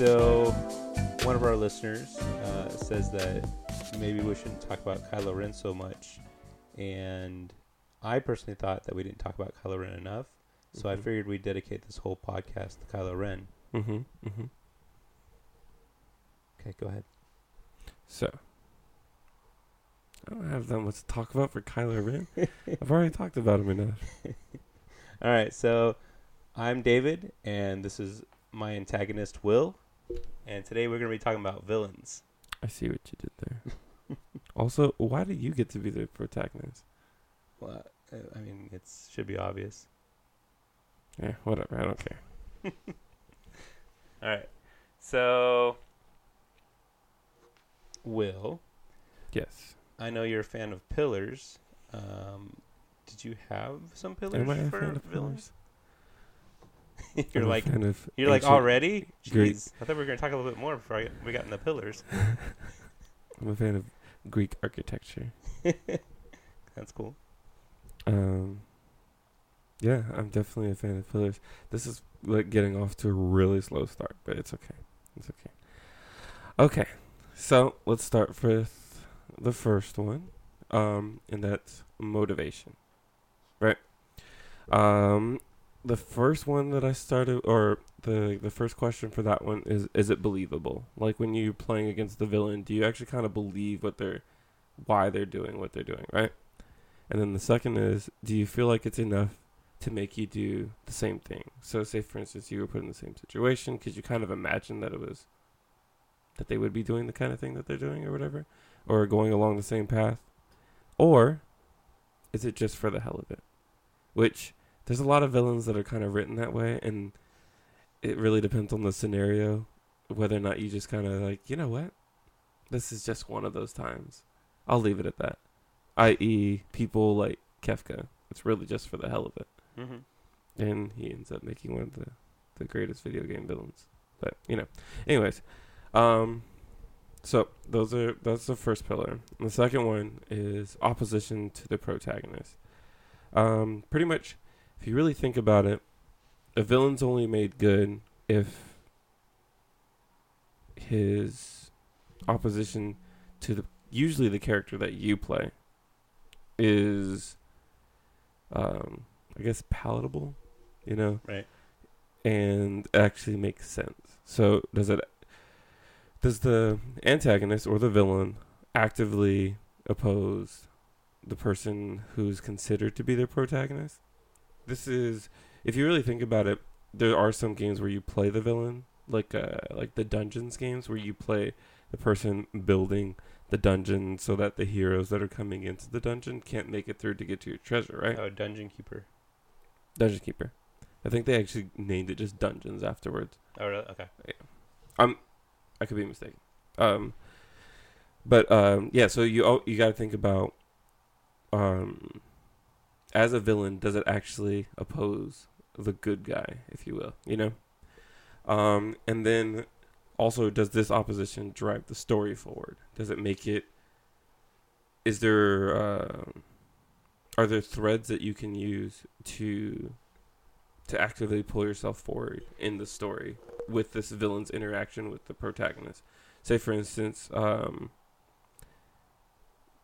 So one of our listeners says that maybe we shouldn't talk about Kylo Ren so much, and I personally thought that we didn't talk about Kylo Ren enough, so I figured we'd dedicate this whole podcast to Kylo Ren. Okay, go ahead. So, I don't have that much to talk about for Kylo Ren. I've already talked about him enough. All right, so I'm David, and this is my antagonist, Will, and today we're going to be talking about villains. I see what you did there. Also, why do you get to be the protagonist? Well, I mean, it should be obvious. Yeah, whatever. I don't care. All right. So, Will. Yes. I know you're a fan of pillars. Did you have some pillars for villains? You're like already? Jeez. I thought we were going to talk a little bit more before we got in the pillars. I'm a fan of Greek architecture. That's cool. Yeah, I'm definitely a fan of pillars. This is like getting off to a really slow start, but it's okay. It's okay. Okay, so let's start with the first one, and that's motivation, right? The first one that I started, or the first question for that one is it believable? Like when you're playing against the villain, do you actually kind of believe why they're doing what they're doing, right? And then the second is, do you feel like it's enough to make you do the same thing? So say, for instance, you were put in the same situation. Could you kind of imagine that they would be doing the kind of thing that they're doing or whatever, or going along the same path? Or is it just for the hell of it? Which there's a lot of villains that are kind of written that way. And it really depends on the scenario, whether or not you just kind of like, you know what? This is just one of those times. I'll leave it at that. I.e. people like Kefka. It's really just for the hell of it. Mm-hmm. And he ends up making one of the greatest video game villains. But, you know. Anyways. So, that's the first pillar. And the second one is opposition to the protagonist. Pretty much, if you really think about it, a villain's only made good if his opposition to usually the character that you play is, I guess, palatable, you know? Right. And actually makes sense. So does the antagonist or the villain actively oppose the person who's considered to be their protagonist? This is, if you really think about it, there are some games where you play the villain, like the dungeons games where you play the person building the dungeon so that the heroes that are coming into the dungeon can't make it through to get to your treasure, right? Oh, Dungeon Keeper. I think they actually named it just Dungeons afterwards. Oh, really? Okay. Yeah. I could be mistaken. Yeah, so you got to think about, as a villain, does it actually oppose the good guy, if you will, you know? And then also, does this opposition drive the story forward? Does it make it? Is there? Are there threads that you can use to actively pull yourself forward in the story with this villain's interaction with the protagonist? Say, for instance, Cloud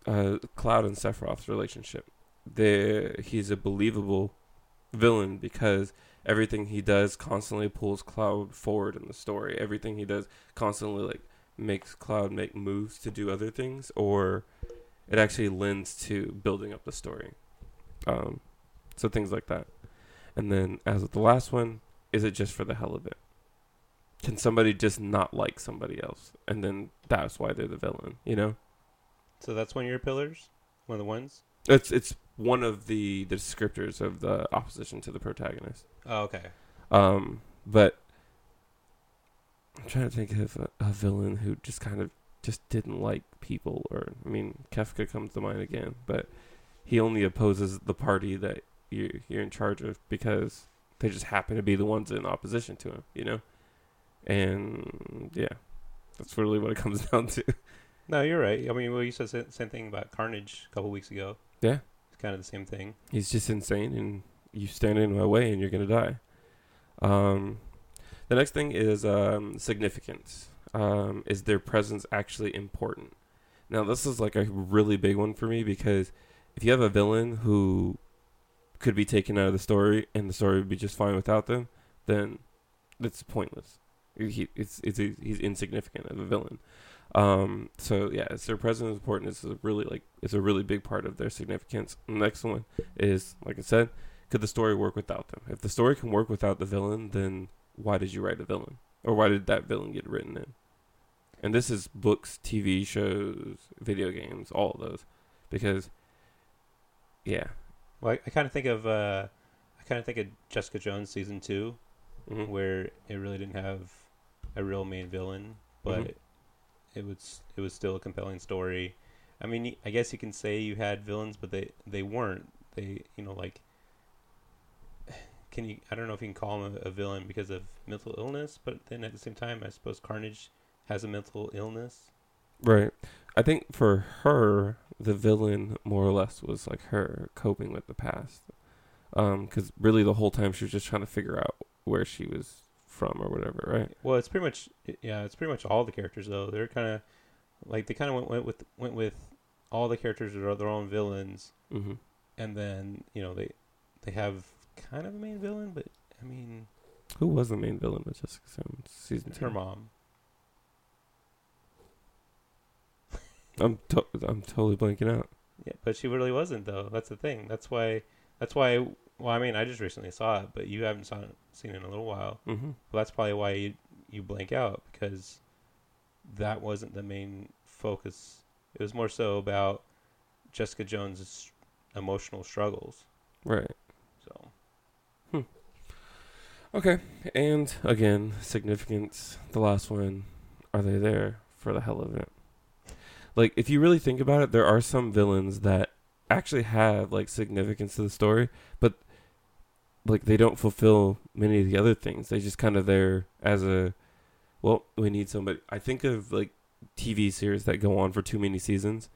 and Sephiroth's relationship. He's a believable villain because everything he does constantly pulls Cloud forward in the story. Everything he does constantly makes Cloud make moves to do other things, or it actually lends to building up the story. So things like that. And then as with the last one, is it just for the hell of it? Can somebody just not like somebody else? And then that's why they're the villain, you know? So that's one of your pillars? One of the ones? It's one of the descriptors of the opposition to the protagonist. Oh, okay. But I'm trying to think of a villain who just kind of just didn't like people. Kefka comes to mind again, but he only opposes the party that you're in charge of because they just happen to be the ones in opposition to him, you know? And, yeah, that's really what it comes down to. No, you're right. You said the same thing about Carnage a couple weeks ago. Yeah. It's kind of the same thing. He's just insane, and you stand in my way, and you're going to die. The next thing is significance. Is their presence actually important? Now, this is like a really big one for me, because if you have a villain who could be taken out of the story and the story would be just fine without them, then it's pointless. He's insignificant as a villain. So yeah, it's their presence is important. It's a really big part of their significance. The next one is, like I said, could the story work without them? If the story can work without the villain, then why did you write a villain? Or why did that villain get written in? And this is books, TV shows, video games, all of those. Because, yeah. Well, I kind of think of Jessica Jones season 2, mm-hmm. where it really didn't have a real main villain, but mm-hmm. it was still a compelling story. I mean, I guess you can say you had villains, but they weren't. They, you know, like, I don't know if you can call him a villain because of mental illness, but then at the same time, I suppose Carnage has a mental illness. Right. I think for her, the villain more or less was like her coping with the past. Because really the whole time she was just trying to figure out where she was from or whatever, right? Well, it's pretty much all the characters though. They're kind of like, they kind of went with all the characters that are their own villains. Mm-hmm. And then, you know, they have kind of a main villain, but I mean, who was the main villain with Jessica Jones season 2? Her mom. I'm totally blanking out. Yeah, but she really wasn't though. That's the thing. That's why. Well, I mean, I just recently saw it, but you haven't seen it in a little while. Mm-hmm. Well, that's probably why you blank out, because that wasn't the main focus. It was more so about Jessica Jones' emotional struggles. Right. So. Okay, and again, significance, the last one, are they there for the hell of it? Like, if you really think about it, there are some villains that actually have, like, significance to the story, but, like, they don't fulfill many of the other things. They just kind of there as we need somebody. I think of, like, TV series that go on for too many seasons,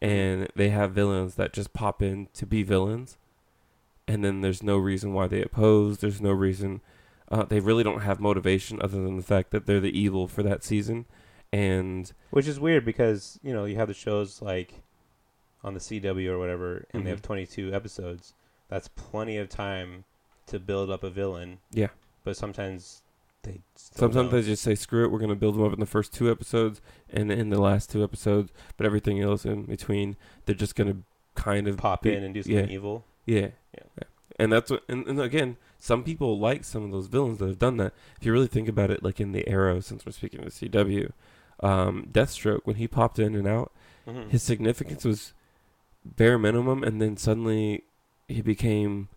and they have villains that just pop in to be villains, and then there's no reason why they oppose. There's no reason. They really don't have motivation other than the fact that they're the evil for that season. Which is weird because, you know, you have the shows like on the CW or whatever, and mm-hmm. they have 22 episodes. That's plenty of time to build up a villain. Yeah. But sometimes they just say, screw it, we're going to build them up in the first 2 episodes and in the last 2 episodes. But everything else in between, they're just going to kind of pop in and do something evil. Yeah. Yeah, and that's what. And again, some people like some of those villains that have done that. If you really think about it, like in the Arrow, since we're speaking of the CW, Deathstroke, when he popped in and out, mm-hmm. his significance was bare minimum, and then suddenly he became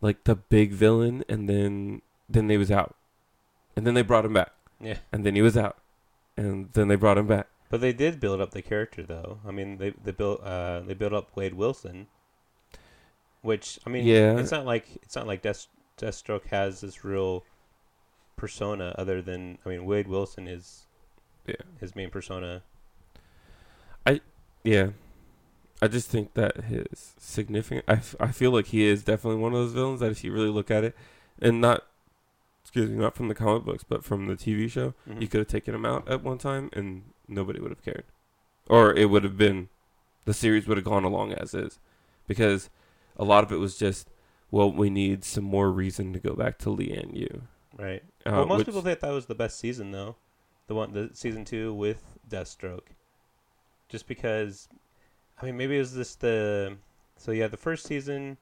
like the big villain, and then they was out, and then they brought him back. Yeah, and then he was out, and then they brought him back. But they did build up the character, though. I mean, they built up Wade Wilson. Which, I mean, yeah. it's not like Deathstroke has this real persona other than, I mean, Wade Wilson is his main persona. I just think that his significant, I feel like he is definitely one of those villains that if you really look at it, and not from the comic books, but from the TV show, mm-hmm. you could have taken him out at one time and nobody would have cared. Or it would have been, the series would have gone along as is. Because a lot of it was just, well, we need some more reason to go back to Lee and you. Right. Well, most people think that was the best season, though. The season 2 with Deathstroke. Just because, I mean, maybe it was just the... So, yeah, the first season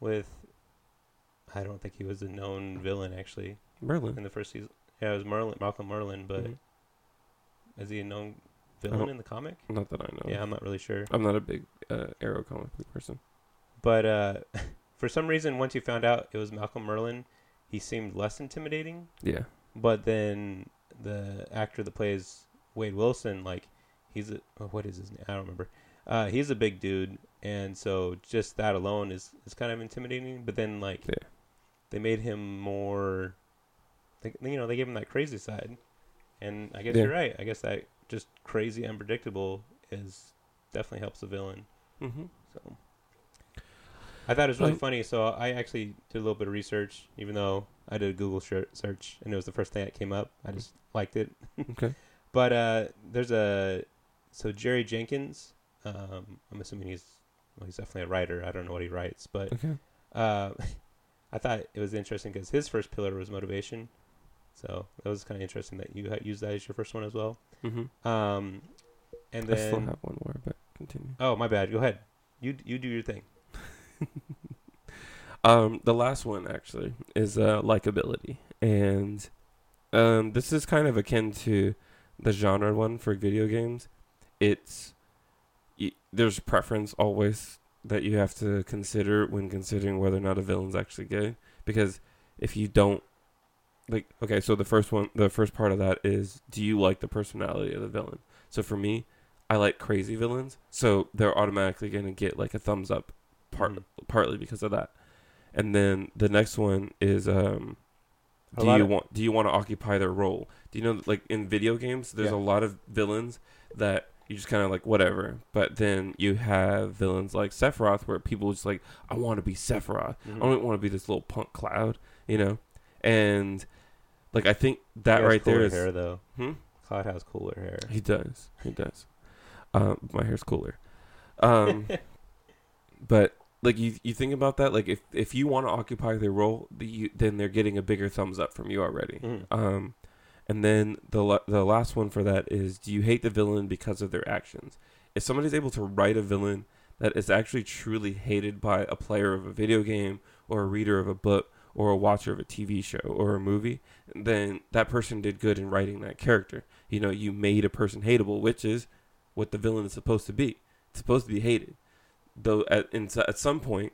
with... I don't think he was a known villain, actually. Merlyn. In the first season. Yeah, it was Malcolm Merlyn, but... Mm-hmm. Is he a known villain in the comic? Not that I know. Yeah, I'm not really sure. I'm not a big Arrow comic person. But for some reason, once you found out it was Malcolm Merlyn, he seemed less intimidating. Yeah. But then the actor that plays Wade Wilson, like, what is his name? I don't remember. He's a big dude, and so just that alone is kind of intimidating. But then, like, they made him more, they gave him that crazy side. And I guess you're right. I guess that just crazy unpredictable definitely helps a villain. Mm-hmm. So... I I thought it was really funny, so I actually did a little bit of research, even though I did a Google search, and it was the first thing that came up. I just liked it. Okay. But Jerry Jenkins, I'm assuming he's definitely a writer. I don't know what he writes, but I thought it was interesting because his first pillar was motivation. So that was kind of interesting that you used that as your first one as well. Mm-hmm. And then I still have one more, but continue. Oh, my bad. Go ahead. You do your thing. The last one actually is likability, and this is kind of akin to the genre one for video games. There's preference always that you have to consider when considering whether or not a villain's actually gay, because if you don't like, okay, so the first part of that is, do you like the personality of the villain? So for me, I like crazy villains, so they're automatically going to get like a thumbs up partly because of that. And then the next one is do you want to occupy their role? Do you know that, like in video games, there's a lot of villains that you just kind of like whatever, but then you have villains like Sephiroth where people just like, I want to be Sephiroth. Mm-hmm. I don't want to be this little punk Cloud, you know? And like I think that right there is hair though. Cloud has cooler hair. He does. My hair's cooler. But like you think about that, like if you want to occupy their role, then they're getting a bigger thumbs up from you already. Mm. And then the last one for that is, do you hate the villain because of their actions? If somebody's able to write a villain that is actually truly hated by a player of a video game or a reader of a book or a watcher of a TV show or a movie, then that person did good in writing that character. You know, you made a person hateable, which is what the villain is supposed to be. It's supposed to be hated. Though at some point,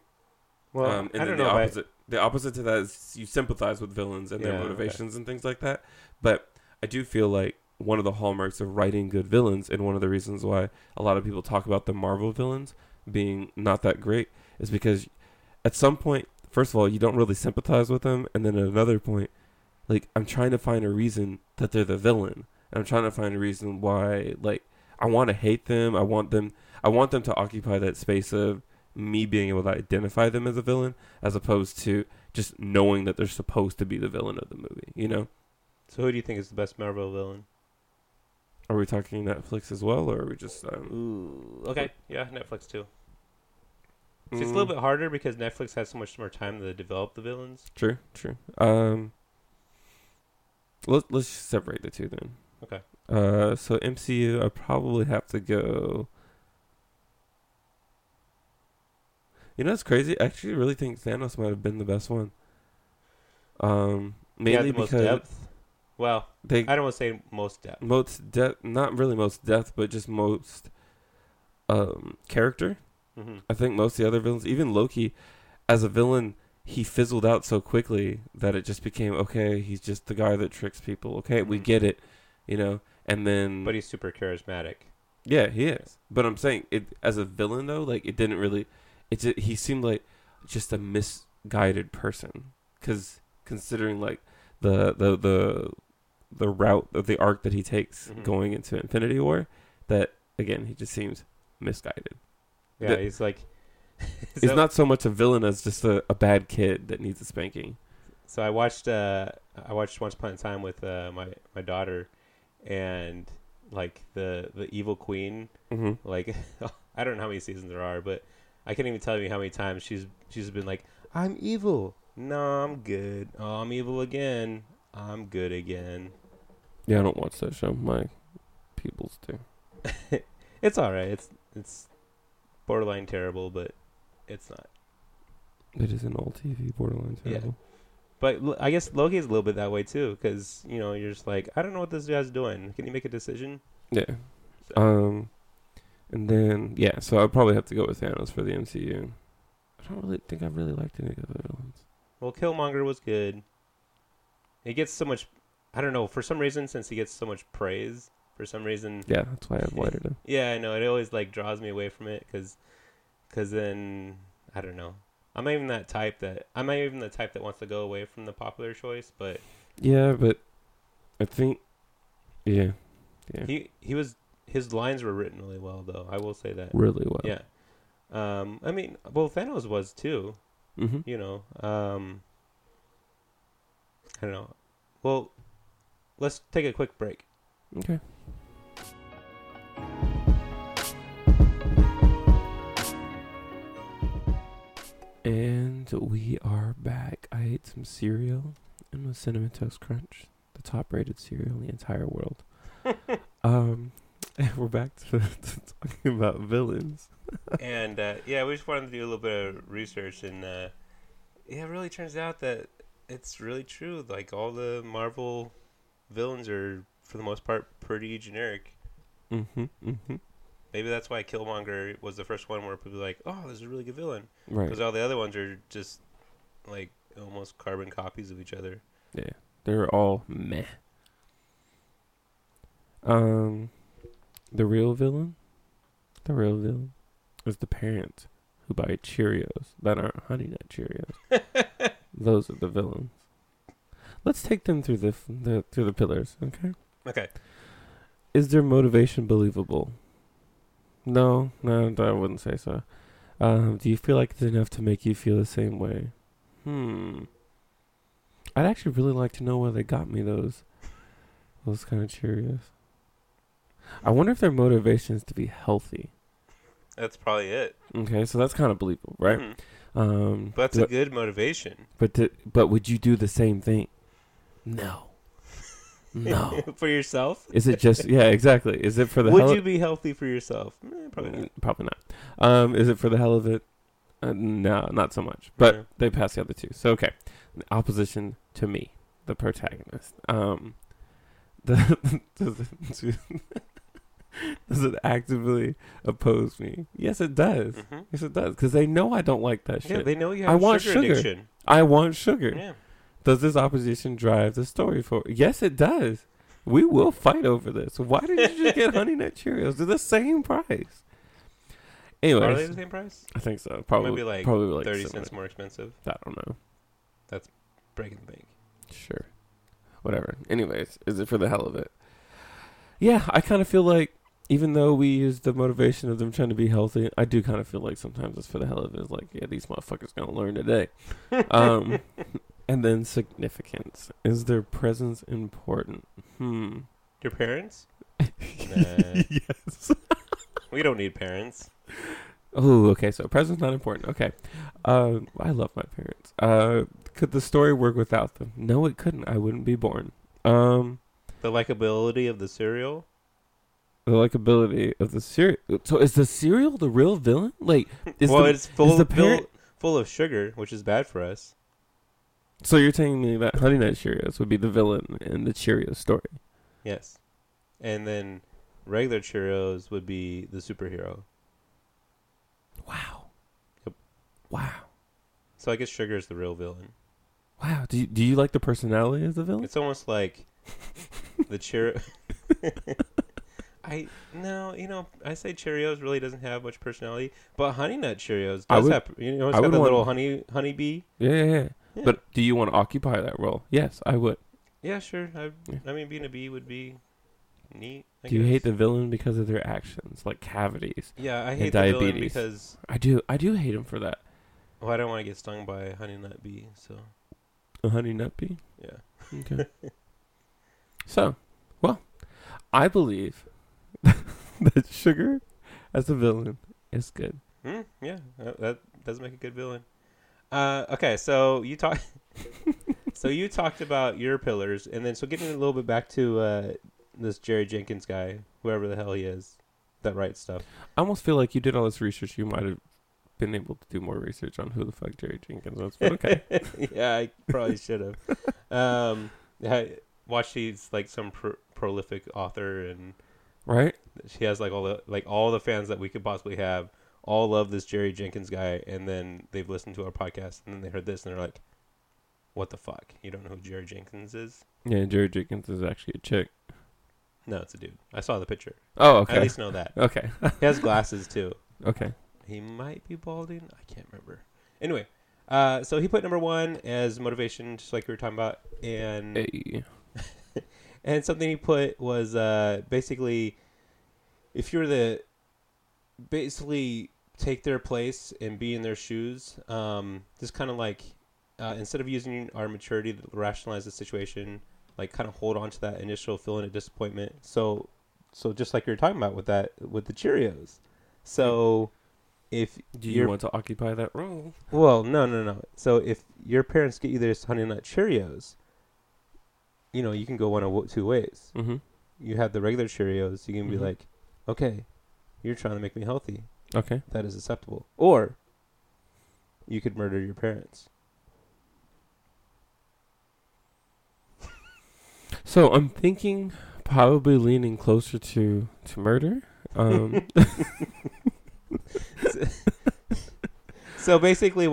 well, and I then don't the know opposite. The opposite to that is you sympathize with villains and their motivations and things like that. But I do feel like one of the hallmarks of writing good villains, and one of the reasons why a lot of people talk about the Marvel villains being not that great, is because at some point, first of all, you don't really sympathize with them, and then at another point, like I'm trying to find a reason that they're the villain, and I'm trying to find a reason why like I want to hate them. I want them to occupy that space of me being able to identify them as a villain, as opposed to just knowing that they're supposed to be the villain of the movie, you know? So who do you think is the best Marvel villain? Are we talking Netflix as well, or are we just... okay, yeah, Netflix too. So it's a little bit harder because Netflix has so much more time to develop the villains. True. Let's separate the two then. Okay. So MCU, I probably have to go... You know, it's crazy. I actually really think Thanos might have been the best one. Mainly because... most depth? Well, I don't want to say most depth. Most depth, not really most depth, but just most character. Mm-hmm. I think most of the other villains, even Loki, as a villain, he fizzled out so quickly that it just became, okay, he's just the guy that tricks people. Okay, we get it, you know, and then... But he's super charismatic. Yeah, he is. But I'm saying, as a villain, though, like, it didn't really... He seemed like just a misguided person, because considering like the route of the arc that he takes going into Infinity War, that again he just seems misguided. Yeah, he's like he's not so much a villain as just a bad kid that needs a spanking. So I watched Once Upon a Time with my daughter, and like the evil queen. Mm-hmm. Like I don't know how many seasons there are, but I can't even tell you how many times she's been like, I'm evil. No, I'm good. Oh, I'm evil again. I'm good again. Yeah, I don't watch that show. My peoples do. It's all right. It's borderline terrible, but it's not. It is an old TV borderline terrible. Yeah. But I guess Loki is a little bit that way too, because you know you're just like, I don't know what this guy's doing. Can you make a decision? Yeah. So. And then, yeah, so I'd probably have to go with Thanos for the MCU. I don't really think I really liked any of the other ones. Well, Killmonger was good. He gets so much, I don't know, for some reason, since he gets so much praise, for some reason... Yeah, that's why I avoided him. Yeah, I know. It always, like, draws me away from it, because then, I don't know. I'm not even the type that wants to go away from the popular choice, but... Yeah, but I think... Yeah. His lines were written really well, though. I will say that. Really well. Yeah. I mean, well, Thanos was too. Mm-hmm. You know, I don't know. Well, let's take a quick break. Okay. And we are back. I ate some cereal and was Cinnamon Toast Crunch, the top-rated cereal in the entire world. And we're back to talking about villains. And, yeah, we just wanted to do a little bit of research. And, yeah, it really turns out that it's really true. Like, all the Marvel villains are, for the most part, pretty generic. Mm-hmm, mm-hmm. Maybe that's why Killmonger was the first one where people were like, oh, this is a really good villain. Right. Because all the other ones are just, like, almost carbon copies of each other. Yeah. They're all meh. The real villain is the parents who buy Cheerios that aren't Honey Nut Cheerios. Those are the villains. Let's take them through the pillars, okay? Okay. Is their motivation believable? No, I wouldn't say so. Do you feel like it's enough to make you feel the same way? I'd actually really like to know where they got me those kind of Cheerios. I wonder if their motivation is to be healthy. That's probably it. Okay, so that's kind of believable, right? Mm-hmm. But that's a good motivation. But would you do the same thing? No. For yourself? Is it just... Yeah, exactly. Is it for the Would you be healthy for yourself? Probably not. Is it for the hell of it? No, not so much. But they pass the other two. So, okay. Opposition to me, the protagonist. Does it actively oppose me? Yes, it does. Mm-hmm. Yes, it does. Because they know I don't like that shit. Yeah, they know you have sugar addiction. I want sugar. Yeah. Does this opposition drive the story forward? Yes, it does. We will fight over this. Why didn't you just get Honey Nut Cheerios? They're the same price. Anyways, are they the same price? I think so. Probably. Maybe probably 30 cents more expensive. I don't know. That's breaking the bank. Sure. Whatever. Anyways, is it for the hell of it? Yeah, I kind of feel like, even though we use the motivation of them trying to be healthy, I do kind of feel like sometimes it's for the hell of it. It's like, yeah, these motherfuckers gonna learn today. And then significance. Is their presence important? Your parents? Nah. Yes. We don't need parents. Oh, okay. So presence not important. Okay. I love my parents. Could the story work without them? No, it couldn't. I wouldn't be born. The likability of the cereal? The likability of the cereal. So is the cereal the real villain? Like, is it's full of sugar, which is bad for us. So you're telling me that Honey Nut Cheerios would be the villain in the Cheerios story? Yes. And then regular Cheerios would be the superhero. Wow. Yep. Wow. So I guess sugar is the real villain. Wow. Do you like the personality of the villain? It's almost like the Cheerios. I say Cheerios really doesn't have much personality, but Honey Nut Cheerios does have. You know, it's got the little honey bee. Yeah. But do you want to occupy that role? Yes, I would. Yeah, sure. I mean, being a bee would be neat. Do you hate the villain because of their actions, like cavities? Yeah, I hate the villain because I do hate him for that. Well, I don't want to get stung by a honey nut bee, so. A honey nut bee? Yeah. Okay. So, well, I believe that sugar as a villain is good. Yeah, that does make a good villain. Okay, so you talked. So you talked about your pillars, and then so getting a little bit back to this Jerry Jenkins guy, whoever the hell he is, that writes stuff. I almost feel like you did all this research. You might have been able to do more research on who the fuck Jerry Jenkins was. But okay. Yeah, I probably should have. I watched he's like some prolific author, and right, she has like all the fans that we could possibly have. All love this Jerry Jenkins guy, and then they've listened to our podcast, and then they heard this, and they're like, "What the fuck? You don't know who Jerry Jenkins is?" Yeah, Jerry Jenkins is actually a chick. No, it's a dude. I saw the picture. Oh, okay. I at least know that. Okay. He has glasses too. Okay. He might be balding. I can't remember. Anyway, so he put number one as motivation, just like we were talking about, and hey. And something he put was basically, if you're basically take their place and be in their shoes. Just kind of like, instead of using our maturity to rationalize the situation, like kind of hold on to that initial feeling of disappointment. So just like you're talking about with that, with the Cheerios. So if you want to occupy that role. Well, no. So if your parents get you this Honey Nut Cheerios, you know, you can go one of two ways. Mm-hmm. You have the regular Cheerios. You can be like, okay, you're trying to make me healthy. Okay. That is acceptable. Or you could murder your parents. So I'm thinking probably leaning closer to murder. So basically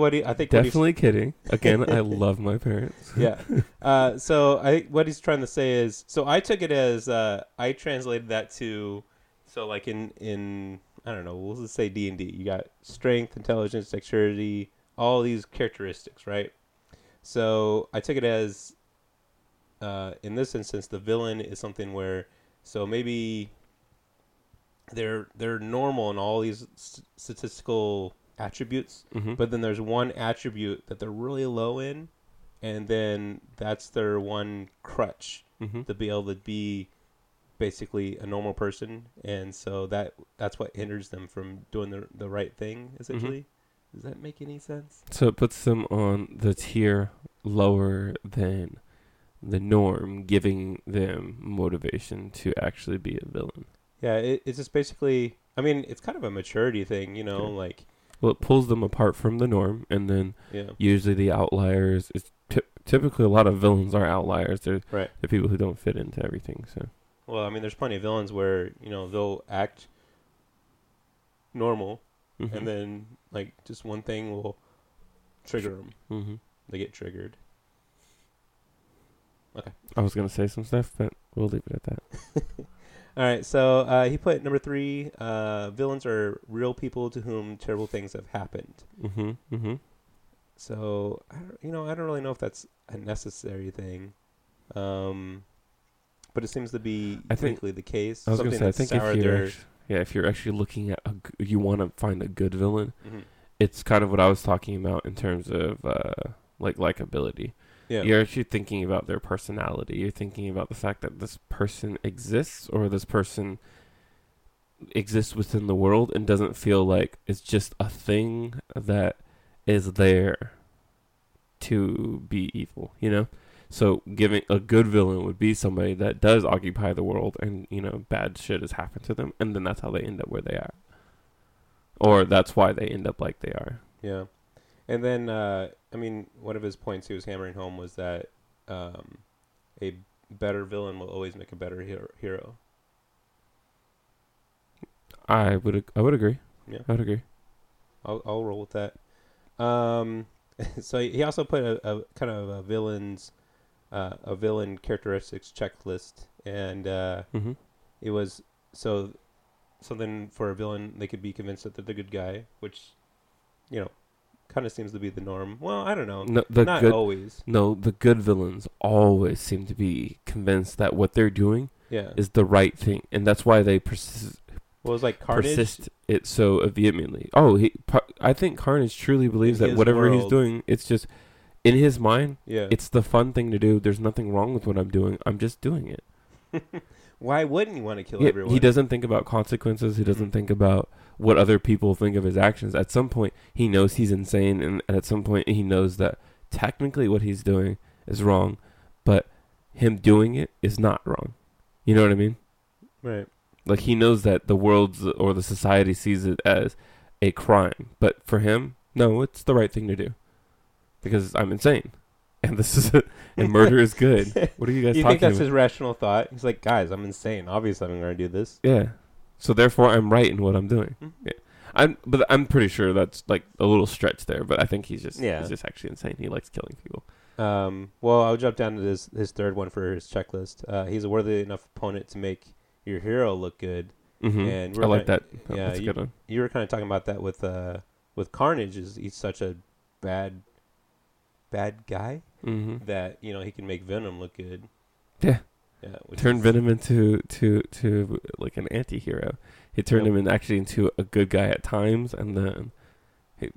kidding. Again, I love my parents. Yeah. What he's trying to say is, so I took it as, I translated that to, so like in I don't know, we'll just say D&D. You got strength, intelligence, dexterity, all these characteristics, right? So I took it as, in this instance, the villain is something where, so maybe they're normal in all these statistical attributes, but then there's one attribute that they're really low in, and then that's their one crutch to be able to be basically a normal person, and so that's what hinders them from doing the right thing, essentially. Does that make any sense? So it puts them on the tier lower than the norm, giving them motivation to actually be a villain. Yeah, it's just basically, I mean, it's kind of a maturity thing, you know, like... Well, it pulls them apart from the norm, and then usually the outliers, it's typically a lot of villains are outliers. They're the people who don't fit into everything, so... Well, I mean, there's plenty of villains where, you know, they'll act normal, and then, like, just one thing will trigger them. They get triggered. Okay. I was going to say some stuff, but we'll leave it at that. All right, so he put number 3, villains are real people to whom terrible things have happened. So, I don't really know if that's a necessary thing. But it seems to be typically the case. I was going to say, I think if you're actually looking at, you want to find a good villain, it's kind of what I was talking about in terms of like likability. Yeah. You're actually thinking about their personality. You're thinking about the fact that this person exists, or this person exists within the world and doesn't feel like it's just a thing that is there to be evil, you know? So giving a good villain would be somebody that does occupy the world and, you know, bad shit has happened to them. And then that's how they end up where they are. Or that's why they end up like they are. Yeah. And then, I mean, one of his points he was hammering home was that a better villain will always make a better hero. I would agree. Yeah, I would agree. I'll roll with that. So he also put a kind of a villain characteristics checklist, and it was so something for a villain they could be convinced that they're the good guy, which, you know, kind of seems to be the norm. Well, I don't know. Not always. No, the good villains always seem to be convinced that what they're doing is the right thing, and that's why they persist. Well, it's like Carnage persist it so vehemently. Oh, I think Carnage truly believes that whatever he's doing, it's just in his mind. Yeah, it's the fun thing to do. There's nothing wrong with what I'm doing. I'm just doing it. Why wouldn't you want to kill everyone? He doesn't think about consequences. He doesn't think about what other people think of his actions. At some point, he knows he's insane, and at some point, he knows that technically what he's doing is wrong, but him doing it is not wrong. You know what I mean? Right. Like, he knows that the world or the society sees it as a crime, but for him, no, it's the right thing to do because I'm insane. And this is and murder is good. What are you guys talking about? You think that's his rational thought? He's like, guys, I'm insane. Obviously, I'm going to do this. Yeah. So therefore, I'm right in what I'm doing. Yeah. But I'm pretty sure that's like a little stretch there. But I think he's just actually insane. He likes killing people. Well, I'll jump down to his third one for his checklist. He's a worthy enough opponent to make your hero look good. And I like that. Yeah, that's a good one. You were kind of talking about that with Carnage. He's such a bad guy that, you know, he can make Venom look good. Yeah. Turned Venom into like an anti-hero. He turned him into a good guy at times, and then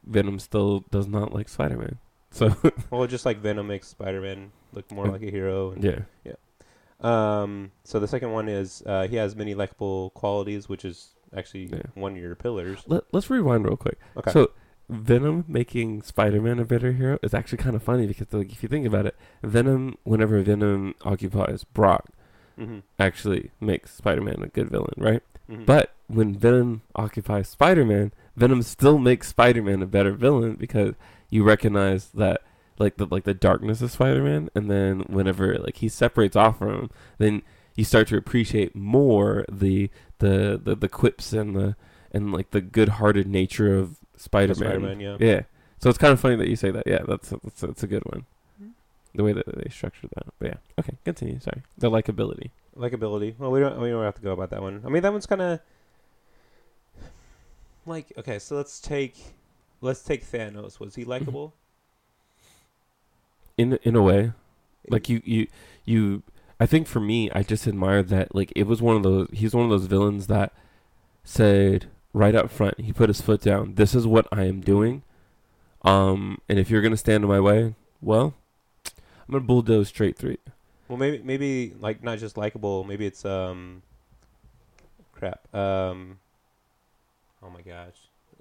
Venom still does not like Spider-Man. So well, just like Venom makes Spider-Man look more like a hero. And, yeah. So the second one is he has many likable qualities, which is actually one of your pillars. Let's rewind real quick. Okay. So Venom making Spider-Man a better hero is actually kind of funny because like, if you think about it, whenever Venom occupies Brock, actually makes Spider-Man a good villain, right? Mm-hmm. But when Venom occupies Spider-Man, Venom still makes Spider-Man a better villain because you recognize that the darkness of Spider-Man, and then whenever like he separates off from him, then you start to appreciate more the quips and the good-hearted nature of Spider-Man. Yeah. So it's kind of funny that you say that. Yeah, that's a good one. Mm-hmm. The way that they structured that. But yeah. Okay, continue. Sorry. The likability. Likability. Well, we don't have to go about that one. I mean, that one's kind of like, okay, so let's take Thanos. Was he likable? Mm-hmm. In a way, like you, I think for me, I just admired that. Like it was he's one of those villains that said right up front, he put his foot down. This is what I am doing. And if you're gonna stand in my way, well, I'm gonna bulldoze straight through you. Well, maybe like not just likable. Maybe it's crap. Oh my gosh,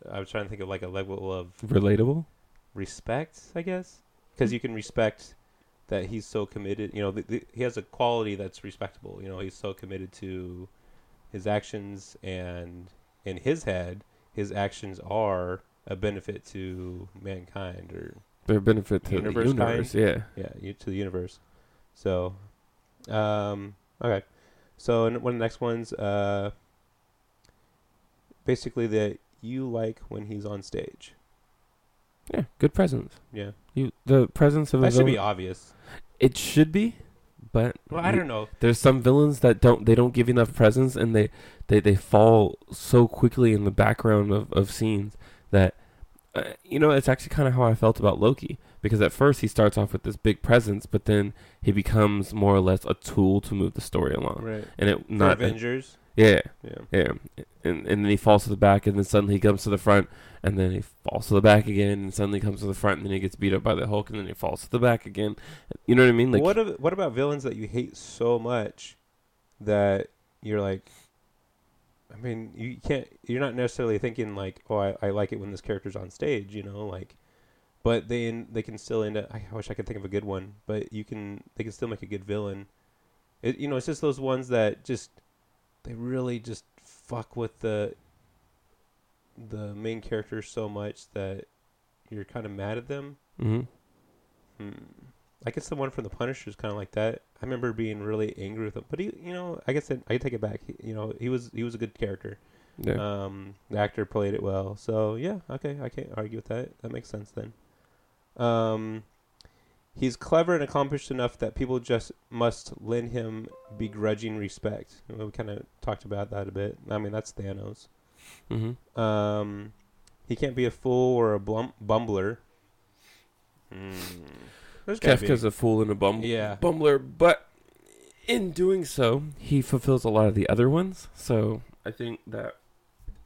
I was trying to think of like a level of relatable, respect, I guess. Because you can respect that he's so committed. You know, he has a quality that's respectable. You know, he's so committed to his actions, and in his head, his actions are a benefit to mankind, or they're a benefit to the universe. Yeah, to the universe. So, okay. So, and one of the next ones, basically, that you like when he's on stage. Yeah, good presence. Yeah. The presence of a villain. That should be obvious. It should be, but... Well, I don't know. There's some villains that don't give you enough presence, and they fall so quickly in the background of scenes that, you know, it's actually kind of how I felt about Loki, because at first he starts off with this big presence, but then he becomes more or less a tool to move the story along. Right. And it not... The Avengers... Yeah. And then he falls to the back, and then suddenly he comes to the front, and then he falls to the back again, and suddenly comes to the front, and then he gets beat up by the Hulk, and then he falls to the back again. You know what I mean? Like, what about villains that you hate so much that you're like, I mean, you're not necessarily thinking like, oh, I like it when this character's on stage, you know, like, but they can still end up. I wish I could think of a good one, but they can still make a good villain. It, you know, it's just those ones that just. They really just fuck with the main character so much that you're kind of mad at them. Mm-hmm. I guess the one from The Punisher is kind of like that. I remember being really angry with him, but he, you know, I guess I take it back. He, you know, he was a good character. Yeah. The actor played it well, so yeah, okay, I can't argue with that. That makes sense then. He's clever and accomplished enough that people just must lend him begrudging respect. We kind of talked about that a bit. I mean, that's Thanos. Mm-hmm. He can't be a fool or a bumbler. Kefka's a fool and a bumbler, but in doing so, he fulfills a lot of the other ones. So I think that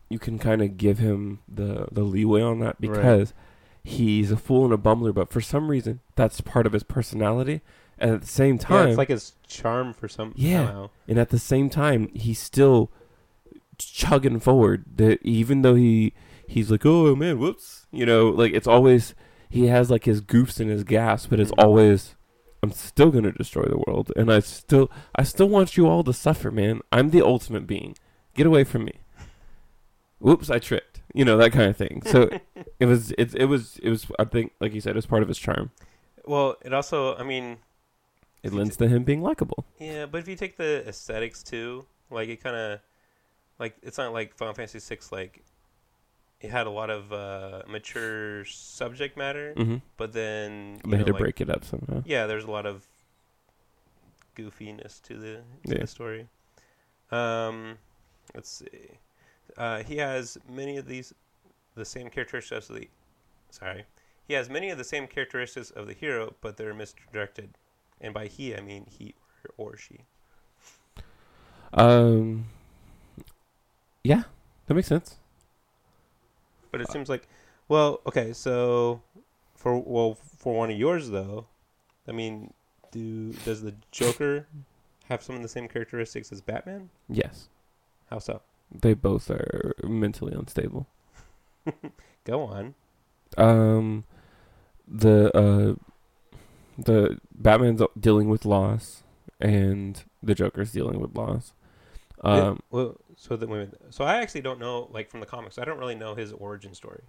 you can kind of give him the leeway on that because... Right. He's a fool and a bumbler, but for some reason, that's part of his personality. And at the same time... Yeah, it's like his charm for some... Yeah, somehow. And at the same time, he's still chugging forward. Even though he's like, oh, man, whoops. You know, like, it's always... He has, like, his goofs and his gasps, but it's always, I'm still going to destroy the world. And I still want you all to suffer, man. I'm the ultimate being. Get away from me. Whoops, I tripped. You know, that kind of thing. So it was I think, like you said, it was part of his charm. Well, it also, I mean, it lends to him being likable. Yeah, but if you take the aesthetics too, like it kind of, like it's not like Final Fantasy VI, like it had a lot of mature subject matter, but then they had to break it up somehow. Yeah, there's a lot of goofiness to the story. Let's see. He has many of the same characteristics of the... Sorry. He has many of the same characteristics of the hero, but they're misdirected. And by he, I mean he or she. Yeah, that makes sense. But it seems like, well, okay, so for one of yours though, I mean, does the Joker have some of the same characteristics as Batman? Yes. How so? They both are mentally unstable. Go on. The Batman's dealing with loss, and the Joker's dealing with loss. So I actually don't know, like, from the comics, I don't really know his origin story.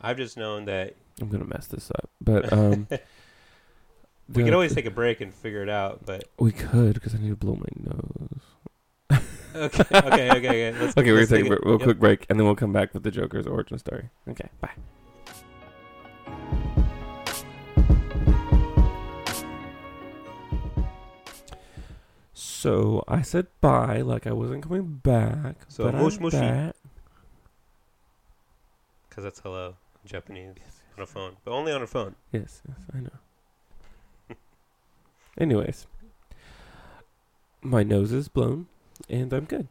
I've just known that... I'm going to mess this up, but... we could always take a break and figure it out, but... We could, because I need to blow my nose. Okay. Okay, we're going to take a quick break, and then we'll come back with the Joker's origin story. Okay, bye. So I said bye, like I wasn't coming back. So but mush mushi, because that's hello in Japanese, yes, on a phone, but only on a phone. Yes, I know. Anyways, my nose is blown, and I'm good.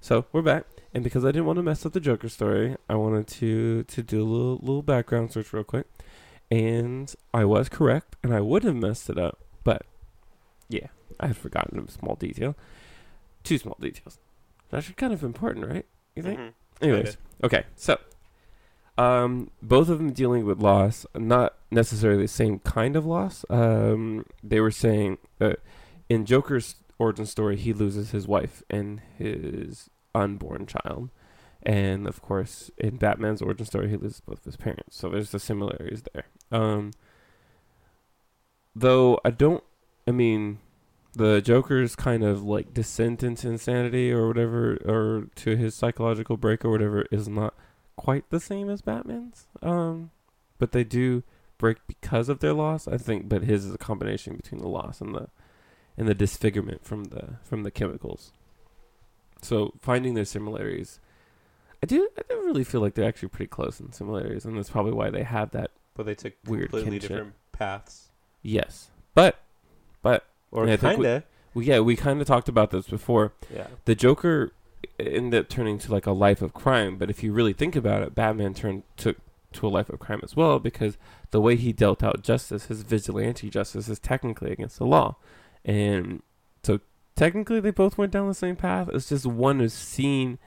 So we're back, and because I didn't want to mess up the Joker story, I wanted to do a little background search real quick, and I was correct, and I would have messed it up, but yeah. I had forgotten a small detail. Two small details. That's kind of important, right? You think? Mm-hmm. Anyways. Okay. So, both of them dealing with loss, not necessarily the same kind of loss. They were saying that in Joker's origin story, he loses his wife and his unborn child. And, of course, in Batman's origin story, he loses both of his parents. So, there's the similarities there. The Joker's kind of like descent into insanity or whatever, or to his psychological break or whatever, is not quite the same as Batman's. But they do break because of their loss, I think. But his is a combination between the loss and the disfigurement from the chemicals. So finding their similarities, I do really feel like they're actually pretty close in similarities, and that's probably why they have that. But they took weird completely kinship. Different paths. Yes, but. Or kind of. We kind of talked about this before. Yeah. The Joker ended up turning to like a life of crime. But if you really think about it, Batman took to a life of crime as well, because the way he dealt out justice, his vigilante justice, is technically against the law. And so technically they both went down the same path. It's just one is seen.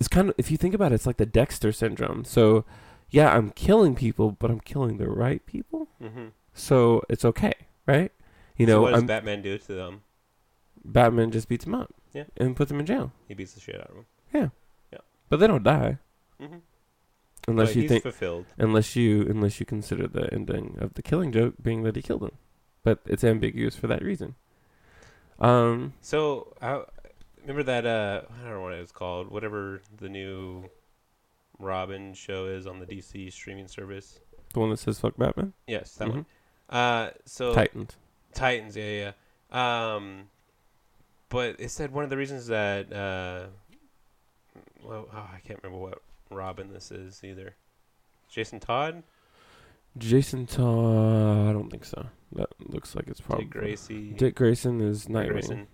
It's kind of, if you think about it, it's like the Dexter syndrome. So, yeah, I'm killing people, but I'm killing the right people. Mm-hmm. So it's okay, right? You know, so what does Batman do to them? Batman just beats them up. Yeah. And puts them in jail. He beats the shit out of them. Yeah. But they don't die. Mm-hmm. Unless but you he's think fulfilled. Unless you consider the ending of the Killing Joke being that he killed them. But it's ambiguous for that reason. So I remember that I don't know what it was called, whatever the new Robin show is on the DC streaming service. The one that says fuck Batman? Yes, that one. So Titans, yeah. But it said one of the reasons that, I can't remember what Robin this is either. Jason Todd, I don't think so. That looks like it's probably Dick Grayson is Nightwing.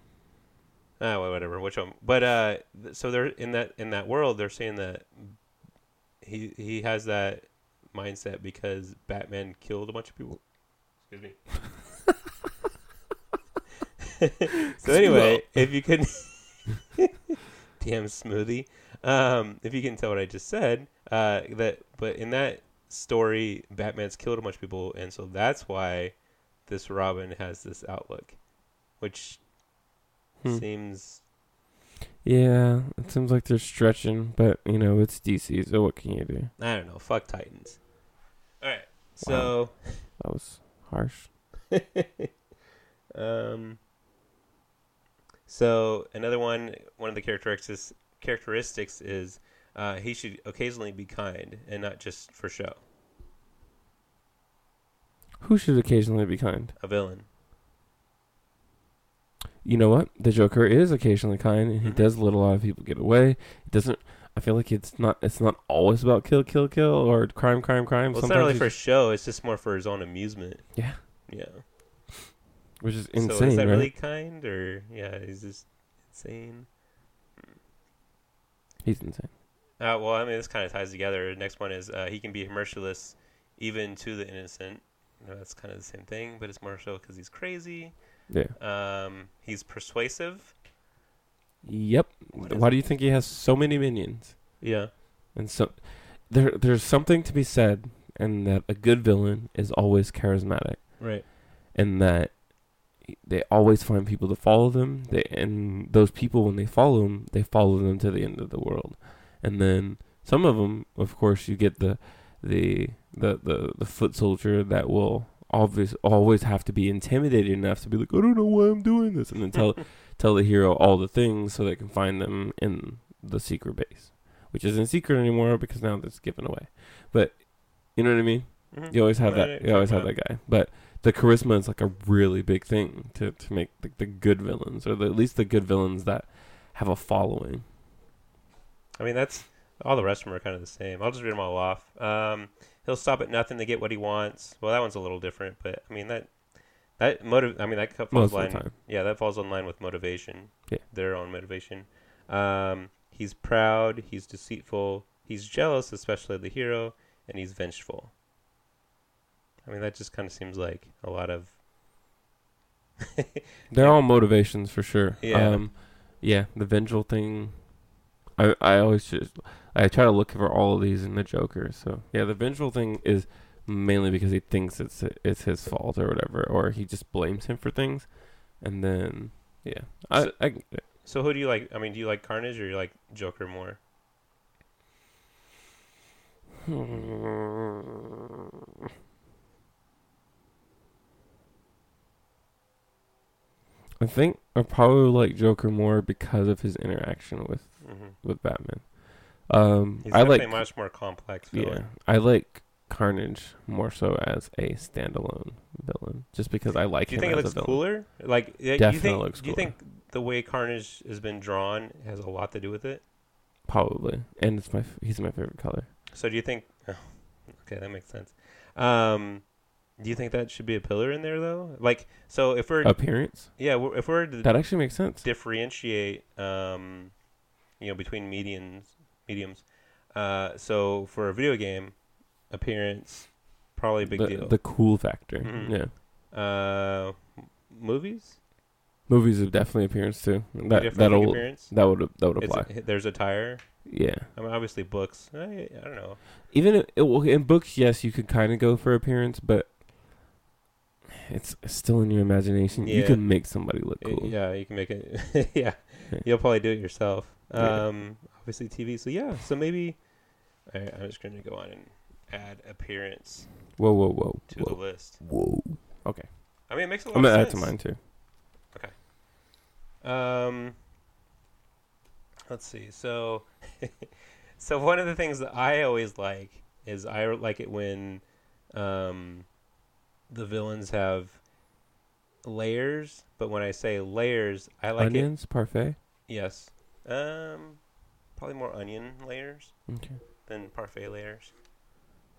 Whatever. Which one? But so they're in that world. They're saying that he has that mindset because Batman killed a bunch of people. Excuse me. So anyway, if you can, damn smoothie. If you can tell what I just said, but in that story, Batman's killed a bunch of people, and so that's why this Robin has this outlook, which seems. Yeah, it seems like they're stretching, but you know it's DC, so what can you do? I don't know. Fuck Titans. All right, so wow. That was harsh. So another one of the characteristics is he should occasionally be kind and not just for show. Who should occasionally be kind? A villain. You know what? The Joker is occasionally kind, and he does let a lot of people get away. It doesn't. I feel like it's not always about kill, kill, kill, or crime. Well, it's not really for show. It's just more for his own amusement. Yeah. Which is insane, right? So is that really kind, or... Yeah, he's just... insane. He's insane. Well, I mean, this kind of ties together. The next one is he can be merciless even to the innocent. You know, that's kind of the same thing, but it's more so because he's crazy. Yeah. He's persuasive. Yep. Why do you think he has so many minions? Yeah. And so there's something to be said in that a good villain is always charismatic. Right. And that they always find people to follow them. And those people, when they follow them to the end of the world. And then some of them, of course, you get the foot soldier that will always have to be intimidated enough to be like, I don't know why I'm doing this, and then tell the hero all the things so they can find them in the secret base, which isn't secret anymore because now that's given away. But you know what I mean? Mm-hmm. You always have that. You always have that guy. But the charisma is like a really big thing to make the good villains, or at least the good villains that have a following. I mean, that's all the rest of them are kind of the same. I'll just read them all off. He'll stop at nothing to get what he wants. Well, that one's a little different, but I mean that falls line. Yeah, that falls in line with motivation. Yeah. Their own motivation. He's proud. He's deceitful. He's jealous, especially the hero, and he's vengeful. I mean, that just kind of seems like a lot of. They're all motivations for sure. Yeah. Yeah, the vengeful thing. I try to look for all of these in the Joker. So yeah, the vengeful thing is mainly because he thinks it's his fault or whatever, or he just blames him for things, and then yeah. So who do you like? I mean, do you like Carnage or do you like Joker more? I think I probably like Joker more because of his interaction with Batman. He's definitely like much more complex villain. Yeah, I like Carnage more so as a standalone villain, just because I like him. Do you think it looks cooler? Like, definitely looks cooler. Do you think the way Carnage has been drawn has a lot to do with it? Probably, and he's my favorite color. So do you think? Oh, okay, that makes sense. Do you think that should be a pillar in there though? Like, so if we're appearance, yeah, if we're to that actually makes sense. Differentiate, you know, between mediums. So for a video game, appearance probably a big deal. The cool factor, mm-hmm. Yeah. Movies. Movies have definitely appearance too. That would apply. There's attire. Yeah. I mean, obviously books. I don't know. Even in books, yes, you could kind of go for appearance, but. It's still in your imagination. Yeah. You can make somebody look cool. Yeah, you can make it. Yeah. You'll probably do it yourself. Obviously TV. So yeah. So maybe I'm just going to go on and add appearance. Whoa. To the list. Whoa. Okay. I mean, it makes a lot of sense. I'm going to add to mine too. Okay. Let's see. So, so one of the things that I always like is I like it when, the villains have layers, but when I say layers, I like onions, parfait? Yes. Probably more onion layers than parfait layers.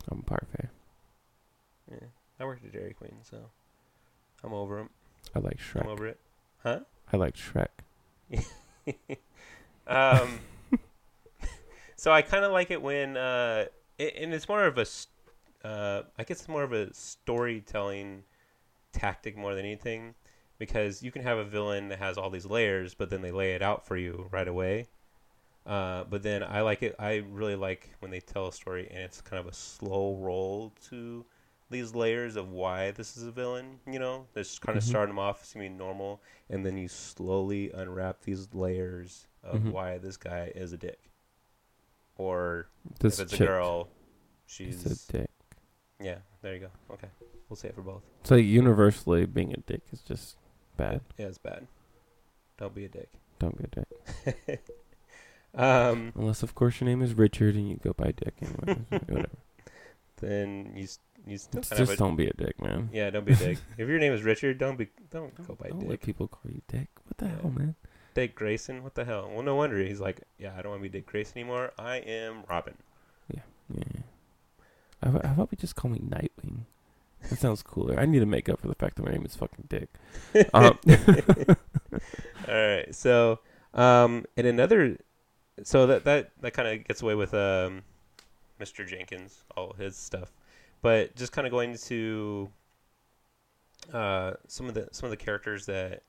I'm parfait. Yeah. I worked at Dairy Queen, so I'm over them. I like Shrek. I'm over it. Huh? I like Shrek. So I kind of like it when... and it's more of a... I guess it's more of a storytelling tactic more than anything, because you can have a villain that has all these layers, but then they lay it out for you right away. But then I like it. I really like when they tell a story and it's kind of a slow roll to these layers of why this is a villain. You know, they're just kind of start them off seeming normal, and then you slowly unwrap these layers of why this guy is a dick, or this if it's a girl, she's a dick. Yeah, there you go. Okay. We'll say it for both. So universally, being a dick is just bad. Yeah, it's bad. Don't be a dick. Unless, of course, your name is Richard and you go by Dick anyway. Whatever. Then you still kind of don't be a dick, man. Yeah, don't be a dick. If your name is Richard, don't go by Dick. Don't let people call you Dick. What the hell, man? Dick Grayson? What the hell? Well, no wonder. He's like, yeah, I don't want to be Dick Grayson anymore. I am Robin. Yeah. How about we just call me Nightwing? That sounds cooler. I need to make up for the fact that my name is fucking Dick. All right. So And another, so that kind of gets away with Mr. Jenkins, all his stuff, but just kind of going to some of the characters that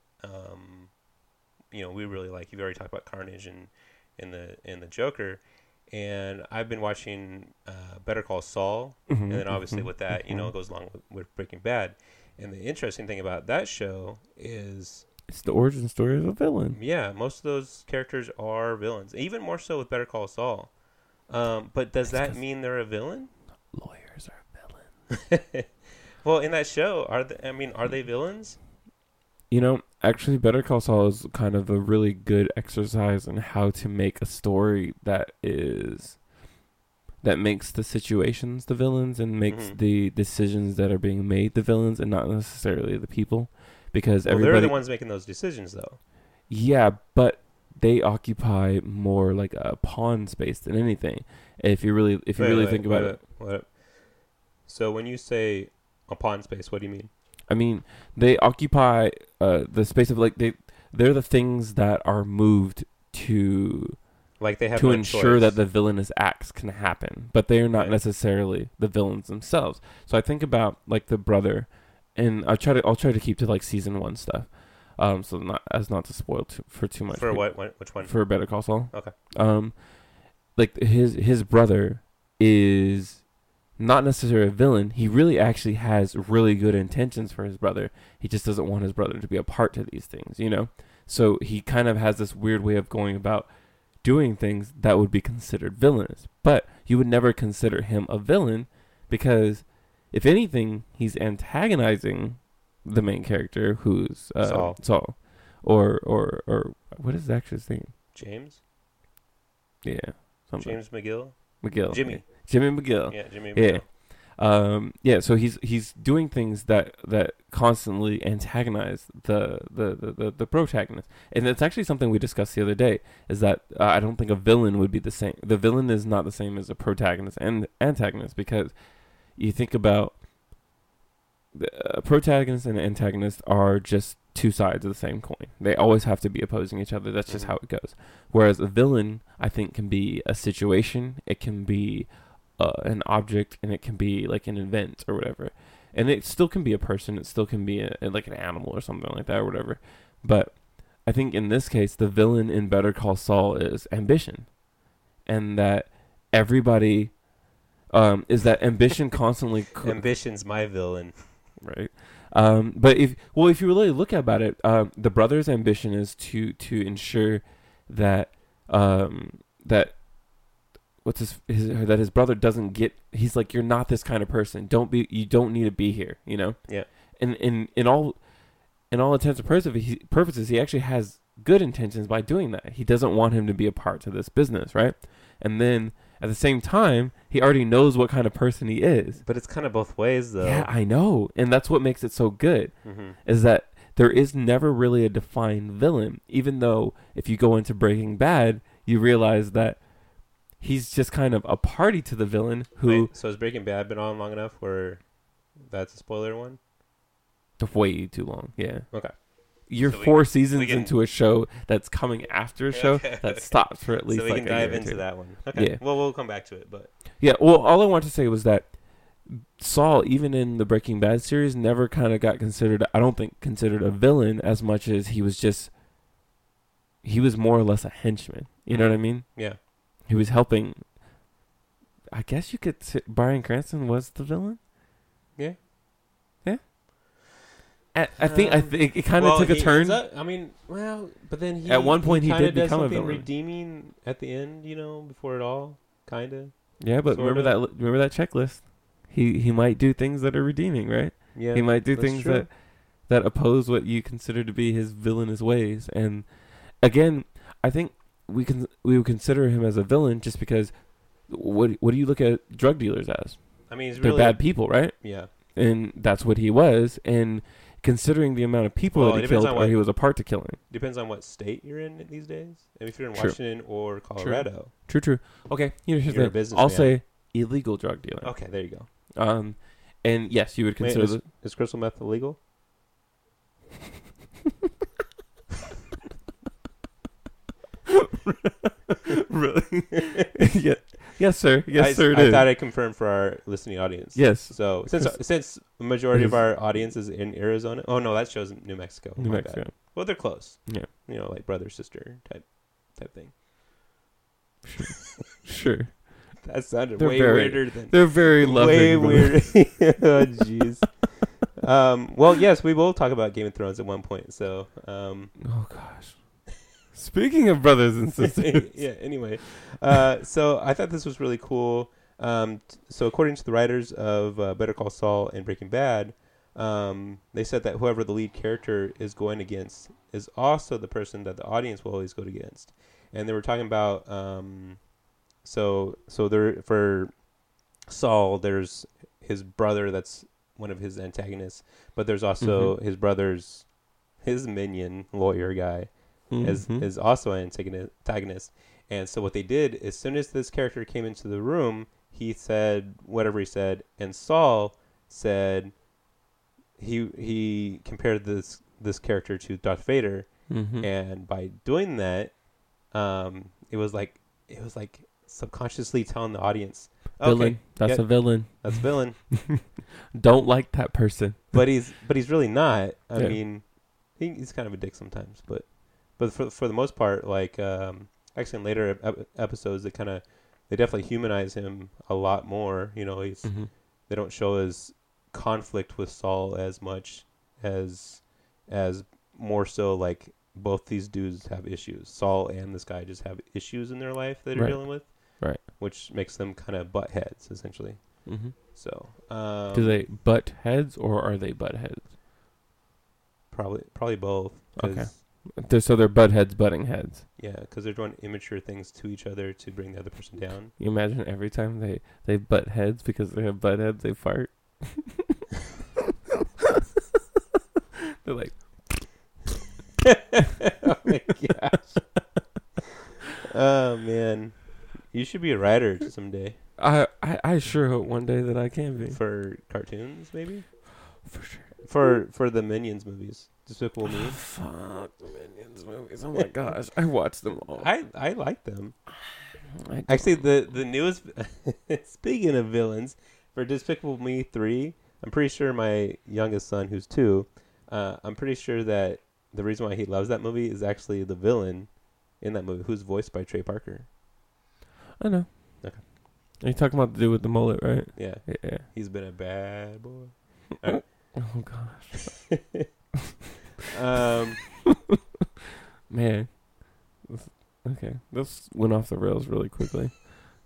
we really like. You've already talked about Carnage and the Joker, and I've been watching Better Call Saul, and then obviously with that, it goes along with Breaking Bad. And the interesting thing about that show is it's the origin story of a villain. Yeah, most of those characters are villains, even more so with Better Call Saul. But does that mean they're a villain? Lawyers are villains. Well, in that show, are they villains? Actually, Better Call Saul is kind of a really good exercise in how to make a story that makes the situations the villains and makes the decisions that are being made the villains and not necessarily the people. Because they're the ones making those decisions, though. Yeah, but they occupy more like a pawn space than anything. If you really think about it. So when you say a pawn space, what do you mean? I mean, they occupy the space of like they're the things that are moved to, like they have to ensure that the villainous acts can happen, but they are not necessarily the villains themselves. So I think about like the brother. And I'll try to keep to like season 1 stuff, so not to spoil for too much. For what? Which one? For Better Call Saul. Okay. Like his brother is not necessarily a villain. He really actually has really good intentions for his brother. He just doesn't want his brother to be a part of these things, So he kind of has this weird way of going about doing things that would be considered villainous, but you would never consider him a villain because, if anything, he's antagonizing the main character, who's Saul, or what is actually his name? James. Yeah. Something. James McGill. McGill. Jimmy. Yeah. Jimmy McGill. Yeah. Jimmy McGill. Yeah. Yeah. So he's doing things that constantly antagonize the protagonist, and that's actually something we discussed the other day. Is that I don't think a villain would be the same. The villain is not the same as a protagonist and antagonist because. You think about the protagonist and antagonist are just two sides of the same coin. They always have to be opposing each other. That's just how it goes. Whereas a villain, I think, can be a situation. It can be an object, and it can be like an event or whatever. And it still can be a person. It still can be like an animal or something like that or whatever. But I think in this case, the villain in Better Call Saul is ambition. And that everybody... is that ambition constantly... Ambition's my villain. Right. But if you really look about it, the brother's ambition is to ensure that that his brother doesn't get... He's like, you're not this kind of person. You don't need to be here, Yeah. And in all intents and purposes, he actually has good intentions by doing that. He doesn't want him to be a part of this business, right? And then... At the same time, he already knows what kind of person he is. But it's kind of both ways, though. Yeah, I know. And that's what makes it so good, is that there is never really a defined villain, even though if you go into Breaking Bad, you realize that he's just kind of a party to the villain who... Wait, so has Breaking Bad been on long enough where that's a spoiler one? Way too long, yeah. Okay. You're so four seasons into a show that's coming after a show that stops for at least so we can dive into that one. Okay. Yeah. Well, we'll come back to it, but yeah. Well, all I wanted to say was that Saul, even in the Breaking Bad series, never kind of got considered. I don't think considered a villain as much as he was more or less a henchman. You know what I mean? Yeah. He was helping. I guess you could say Bryan Cranston was the villain. Yeah. I think it kind of took a turn. But then he at one point he did become a villain, redeeming at the end, before it all, kind of. Yeah, but remember that checklist. He might do things that are redeeming, right? Yeah, he might do things that oppose what you consider to be his villainous ways. And again, I think we would consider him as a villain just because what do you look at drug dealers as? I mean, they're bad people, right? Yeah, and that's what he was, and. Considering the amount of people that he killed or he was a part to killing. Depends on what state you're in these days. And if you're in Washington or Colorado. True. Okay. Here's a business I'll say illegal drug dealer. Okay, there you go. And yes, you would consider... Is crystal meth illegal? Really? Yeah. Yes, sir. Yes, sir. It is. I thought I confirmed for our listening audience. Yes. So since the majority of our audience is in Arizona, oh no, that shows New Mexico. New Mexico. Well, they're close. Yeah. You know, like brother sister type thing. Sure. That sounded way weirder than. They're very loving. Way weirder. Oh jeez. Well, yes, we will talk about Game of Thrones at one point. So. Oh gosh. Speaking of brothers and sisters. Yeah, anyway. So I thought this was really cool. So according to the writers of Better Call Saul and Breaking Bad, they said that whoever the lead character is going against is also the person that the audience will always go against. And they were talking about, so there for Saul, there's his brother that's one of his antagonists, but there's also his brother's, his minion lawyer guy. Is also an antagonist. And so what they did, as soon as this character came into the room, he said whatever he said, and Saul said he compared this character to Darth Vader, and by doing that, it was like subconsciously telling the audience, okay, villain. That's a villain. That's a villain. Don't like that person. But he's really not. I mean, he's kind of a dick sometimes, but. But for the most part, like actually in later episodes, they definitely humanize him a lot more. You know, they don't show his conflict with Saul as much as more so like both these dudes have issues. Saul and this guy just have issues in their life that they're dealing with, right? Which makes them kind of butt heads essentially. So do they butt heads or are they butt heads? Probably both. Okay. So they're butting heads. Yeah, because they're doing immature things to each other to bring the other person down. You imagine every time they butt heads because they have butt heads, they fart. They're like... Oh my gosh. Oh man. You should be a writer someday. I sure hope one day that I can be. For cartoons, maybe? For sure. For the Minions movies. Despicable Me. Fuck the Minions movies. Oh my gosh. I watched them all. I like them. Actually, the newest... Speaking of villains, for Despicable Me 3, I'm pretty sure my youngest son, who's 2, I'm pretty sure that the reason why he loves that movie is actually the villain in that movie, who's voiced by Trey Parker. I know. Okay. You're talking about the dude with the mullet, right? Yeah. Yeah. He's been a bad boy. Right. Oh gosh. Man, okay, this went off the rails really quickly.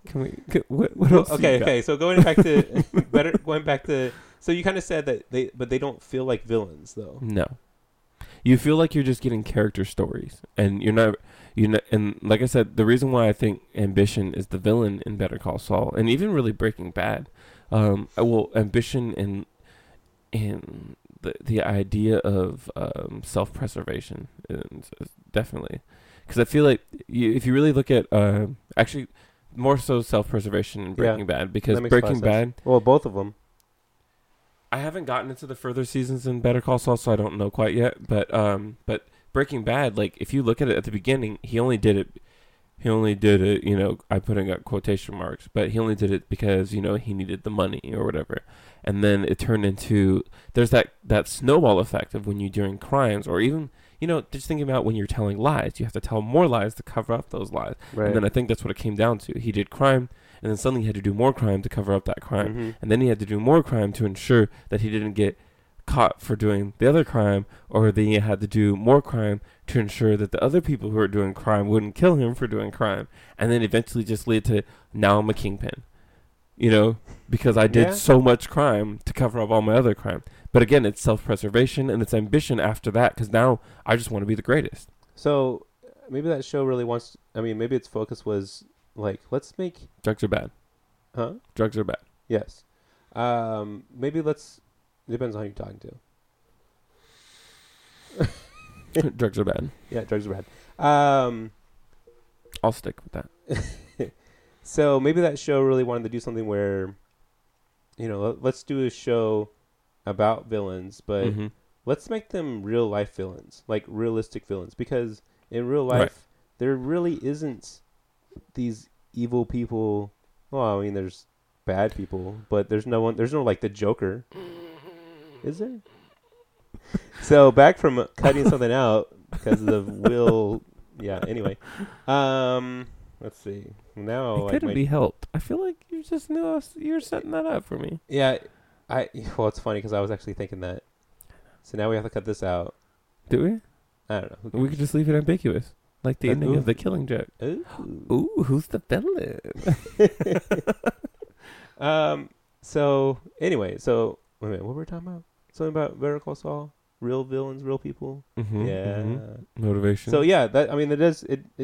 Can we? What else? Okay. So going back to. So you kind of said that they don't feel like villains though. No, you feel like you're just getting character stories, and you're not. And like I said, the reason why I think ambition is the villain in Better Call Saul, and even really Breaking Bad. Ambition and. The idea of self-preservation is definitely, because I feel like if you really look at actually more so self-preservation in Breaking Bad, because Breaking Bad, well, both of them. I haven't gotten into the further seasons in Better Call Saul, so I don't know quite yet. But Breaking Bad, like if you look at it at the beginning, he only did it. You know, I put in quotation marks, but he only did it because he needed the money or whatever. And then it turned into, there's that snowball effect of when you're doing crimes, or even, just thinking about when you're telling lies, you have to tell more lies to cover up those lies. Right. And then I think that's what it came down to. He did crime, and then suddenly he had to do more crime to cover up that crime. Mm-hmm. And then he had to do more crime to ensure that he didn't get caught for doing the other crime, or then he had to do more crime to ensure that the other people who are doing crime wouldn't kill him for doing crime. And then eventually just lead to, now I'm a kingpin. Because I did so much crime to cover up all my other crime. But again, it's self-preservation and it's ambition after that, because now I just want to be the greatest. So maybe that show really wants... maybe its focus was like, let's make... Drugs are bad. Huh? Drugs are bad. Yes. Maybe let's... Depends on who you're talking to. Drugs are bad. Yeah, drugs are bad. I'll stick with that. So maybe that show really wanted to do something where, let's do a show about villains, but let's make them real life villains, like realistic villains, because in real life, there really isn't these evil people. Well, I mean, there's bad people, but there's no one. There's no, like, the Joker. Is there? So back from cutting something out because of the will. Yeah. Anyway, let's see. Now it couldn't be helped. I feel like you just know you're setting that up for me. Yeah. Well, it's funny because I was actually thinking that. So now we have to cut this out. Do we? I don't know. We could just leave it ambiguous, like the ending of The Killing Joke. Ooh, who's the villain? So anyway, wait a minute, what were we talking about? Something about Better Call Saul, real villains, real people. Mm-hmm, yeah, mm-hmm. Motivation. So yeah, that, I mean, it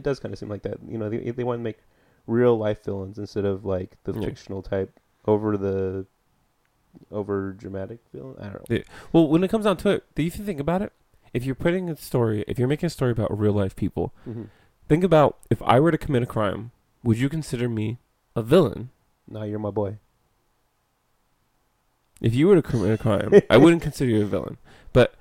does kind of seem like that. You know, they want to make real life villains instead of like the fictional type over dramatic villain. I don't know. Yeah. Well, when it comes down to it, do you think about it? If you're making a story about real life people, mm-hmm. think about if I were to commit a crime, would you consider me a villain? No, you're my boy. If you were to commit a crime, I wouldn't consider you a villain. But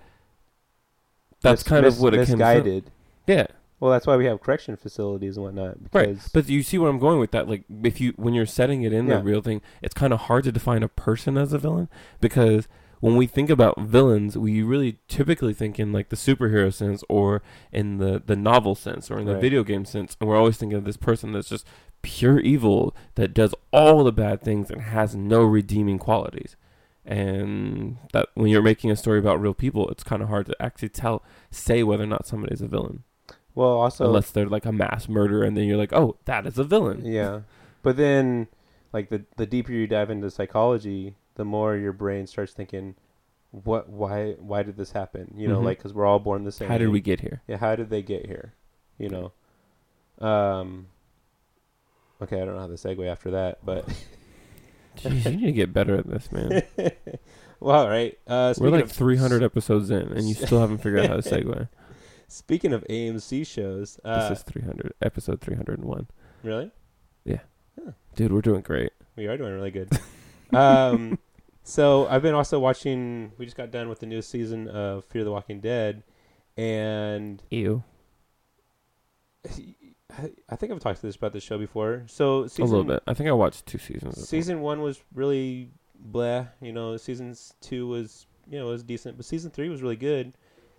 that's kind of what it came misguided. Yeah. Well, that's why we have correction facilities and whatnot. Right. But you see where I'm going with that. Like, when you're setting it in the real thing, it's kind of hard to define a person as a villain. Because when we think about villains, we really typically think in, like, the superhero sense or in the novel sense or in the video game sense. And we're always thinking of this person that's just pure evil that does all the bad things and has no redeeming qualities. And that when you're making a story about real people, it's kind of hard to actually say whether or not somebody's a villain. Well, also, unless they're like a mass murderer, and then you're like, oh, that is a villain. Yeah. But then, like, the deeper you dive into psychology, the more your brain starts thinking, why did this happen? You know, mm-hmm. like, because we're all born the same. How did we get here? Yeah. How did they get here? You know, okay. I don't know how to segue after that, but. Jeez, you need to get better at this, man. Well, all right. We're like 300 episodes in, and you still haven't figured out how to segue. Speaking of AMC shows... this is 300, episode 301. Really? Yeah. Huh. Dude, we're doing great. We are doing really good. So I've been also watching... We just got done with the new season of Fear the Walking Dead, and... Ew. I think I've talked to this about this show before. So a little bit. I think I watched 2 seasons. Season 1 was really blah. You know, season 2 was, you know, it was decent. But season 3 was really good.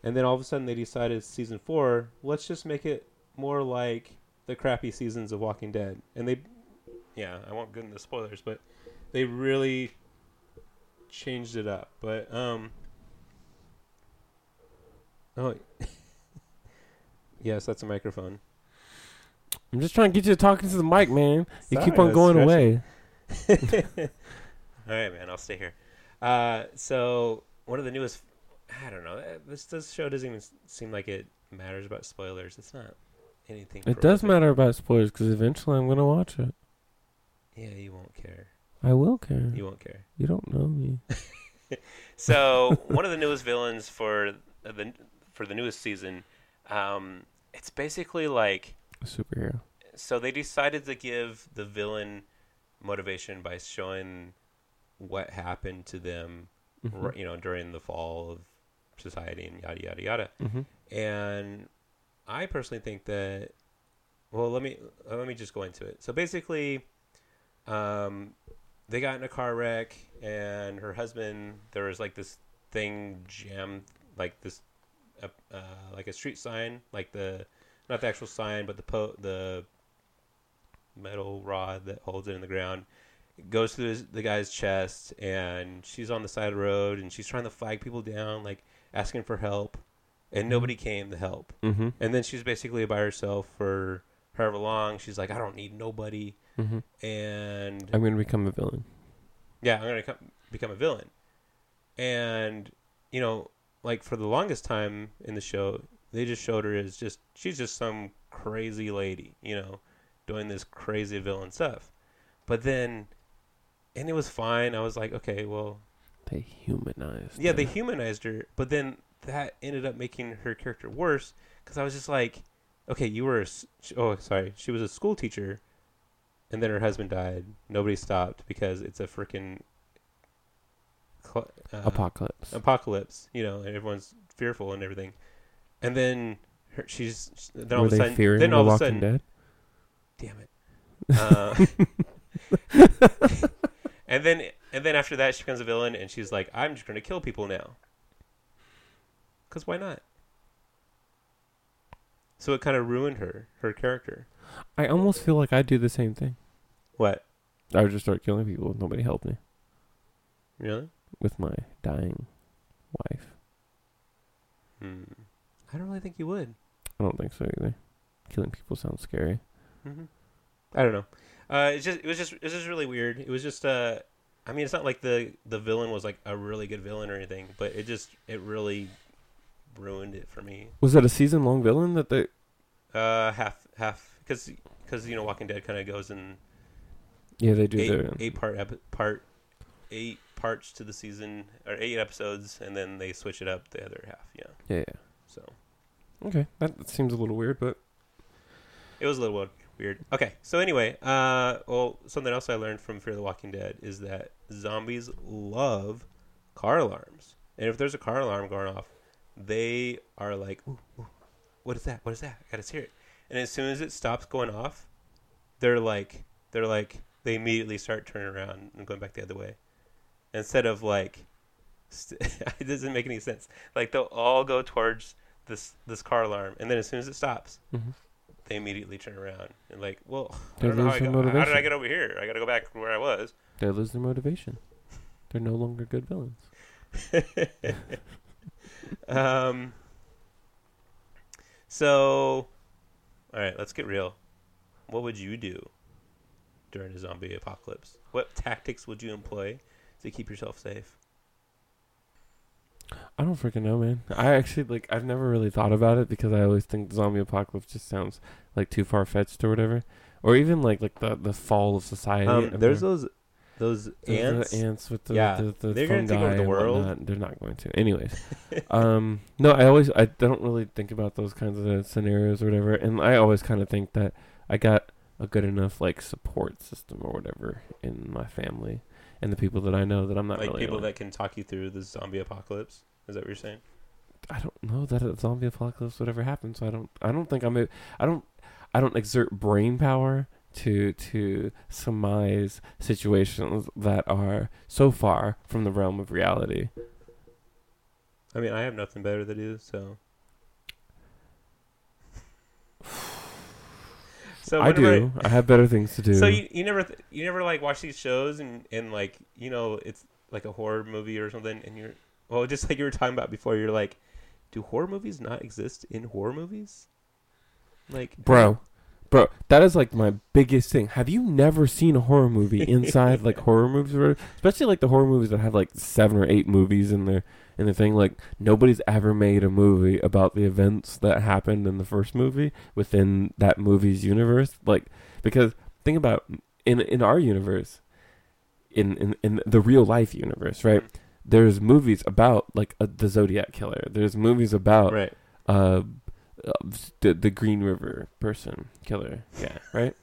And then all of a sudden they decided season 4, let's just make it more like the crappy seasons of Walking Dead. And they, yeah, I won't get into spoilers, but they really changed it up. But, oh, yes, that's a microphone. I'm just trying to get you to talk into the mic, man. You keep on going away. All right, man. I'll stay here. So one of the newest... I don't know. This show doesn't even seem like it matters about spoilers. It's not anything... It does matter about spoilers because eventually I'm going to watch it. Yeah, you won't care. I will care. You won't care. You don't know me. So one of the newest villains for the newest season, it's basically like... superhero. So they decided to give the villain motivation by showing what happened to them, mm-hmm. You know, during the fall of society and yada yada yada. Mm-hmm. And I personally think that. Well, let me just go into it. So basically, they got in a car wreck, and her husband. There was like this thing jammed, like this, like a street sign, like the. Not the actual sign, but the metal rod that holds it in the ground. It goes through the guy's chest, and she's on the side of the road, and she's trying to flag people down, like asking for help, and nobody came to help. Mm-hmm. And then she's basically by herself for however long. She's like, I don't need nobody, mm-hmm. and I'm going to become a villain. Yeah, I'm going to become a villain. And, you know, like for the longest time in the show... They just showed her as just, she's just some crazy lady, you know, doing this crazy villain stuff. But then, and it was fine. I was like, okay, well. They humanized her. Yeah, they humanized her. But then that ended up making her character worse because I was just like, okay, she was a school teacher and then her husband died. Nobody stopped because it's a freaking apocalypse, you know, and everyone's fearful and everything. And then Were they fearing the Walking Dead? Damn it. And then after that, she becomes a villain, and she's like, I'm just going to kill people now. Because why not? So it kind of ruined her character. I almost feel like I'd do the same thing. What? I would just start killing people if nobody helped me. Really? With my dying wife. I don't really think you would. I don't think so either. Killing people sounds scary. Mm-hmm. I don't know. It was just really weird. It was just I mean, it's not like the villain was like a really good villain or anything, but it really ruined it for me. Was that a season long villain that they? Half because you know Walking Dead kind of goes in. Yeah, they do eight parts to the season or 8 episodes, and then they switch it up the other half. Yeah. Yeah. So. Okay, that seems a little weird, but it was a little weird. Okay, so anyway, something else I learned from Fear the Walking Dead is that zombies love car alarms, and if there's a car alarm going off, they are like, ooh, "What is that? What is that? I gotta hear it!" And as soon as it stops going off, they immediately start turning around and going back the other way, instead of like, it doesn't make any sense. Like they'll all go towards this car alarm, and then as soon as it stops, they immediately turn around and like, well, how did I get over here? I got to go back where I was. They lose their motivation. They're no longer good villains. So, all right, let's get real. What would you do during a zombie apocalypse? What tactics would you employ to keep yourself safe? I don't freaking know, man. I actually, I've never really thought about it because I always think the zombie apocalypse just sounds, too far-fetched or whatever. Or even, the fall of society. There's those ants. The ants with the they're going to take over the world. They're not going to. Anyways. No, I don't really think about those kinds of scenarios or whatever. And I always kind of think that I got a good enough, support system or whatever in my family. And the people that I know that I'm not really people that can talk you through the zombie apocalypse. Is that what you're saying? I don't know that a zombie apocalypse would ever happen, so I don't exert brain power to surmise situations that are so far from the realm of reality. I mean, I have nothing better to do, so. So I have better things to do. So you never watch these shows and you know, it's like a horror movie or something. And you're, well, just like you were talking about before, you're like, do horror movies not exist in horror movies? Bro, that is my biggest thing. Have you never seen a horror movie inside horror movies? Or, especially the horror movies that have 7 or 8 movies in there. And the thing, nobody's ever made a movie about the events that happened in the first movie within that movie's universe. Because think about in our universe, in the real life universe, right? There's movies about the Zodiac Killer. There's movies about the Green River person killer. Yeah, right.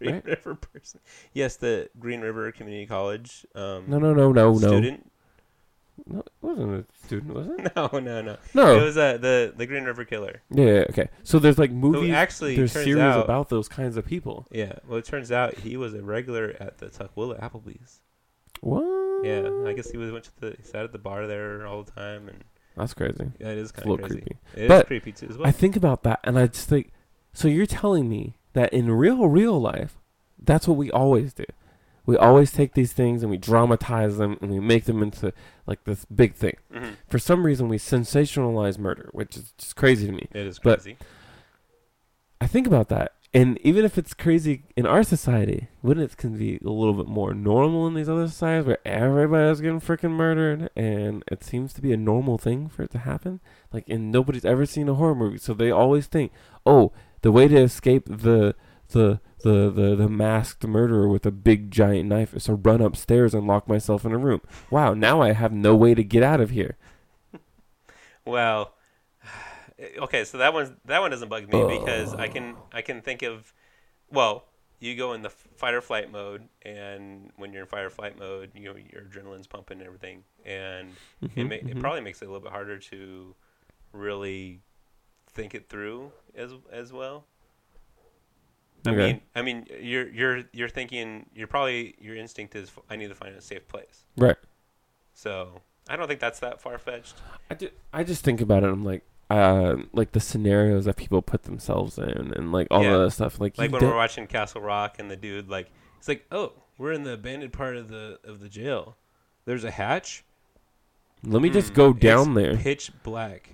River person. Yes, the Green River Community College. No. Student. No, it wasn't a student, was it? No. It was the Green River Killer. Yeah, okay. So there's movies, there's series about those kinds of people. Yeah, well, it turns out he was a regular at the Tukwila Applebee's. What? Yeah, I guess he sat at the bar there all the time. And that's crazy. Yeah, it is kind of crazy. Creepy. It is creepy, too, as well. I think about that, and I just think, so you're telling me that in real life, that's what we always do. We always take these things and we dramatize them and we make them into this big thing. Mm-hmm. For some reason, we sensationalize murder, which is just crazy to me. It is crazy. But I think about that. And even if it's crazy in our society, wouldn't it can be a little bit more normal in these other societies where everybody's getting freaking murdered and it seems to be a normal thing for it to happen? And nobody's ever seen a horror movie. So they always think, oh, the way to escape the masked murderer with a big giant knife is to run upstairs and lock myself in a room. Wow, now I have no way to get out of here. Well, okay, so that one doesn't bug me because I can think of, well, you go in the fight or flight mode, and when you're in fight or flight mode, you know, your adrenaline's pumping and everything, and it probably makes it a little bit harder to really think it through as well. Okay. I mean, you're thinking, your instinct is, I need to find a safe place. Right. So I don't think that's that far fetched. I just think about it. I'm like the scenarios that people put themselves in, and like all that stuff. Like when we're watching Castle Rock, and the dude it's like, oh, we're in the abandoned part of the jail. There's a hatch. Let me just go down there. Pitch black.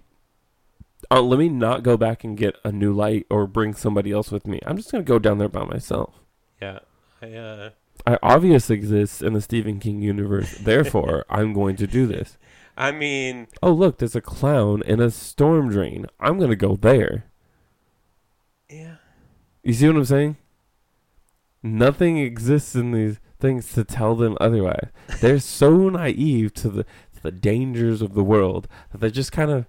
Let me not go back and get a new light or bring somebody else with me. I'm just going to go down there by myself. Yeah. I obviously exist in the Stephen King universe. Therefore, I'm going to do this. I mean... Oh, look, there's a clown and a storm drain. I'm going to go there. Yeah. You see what I'm saying? Nothing exists in these things to tell them otherwise. They're so naive to the dangers of the world that they just kind of...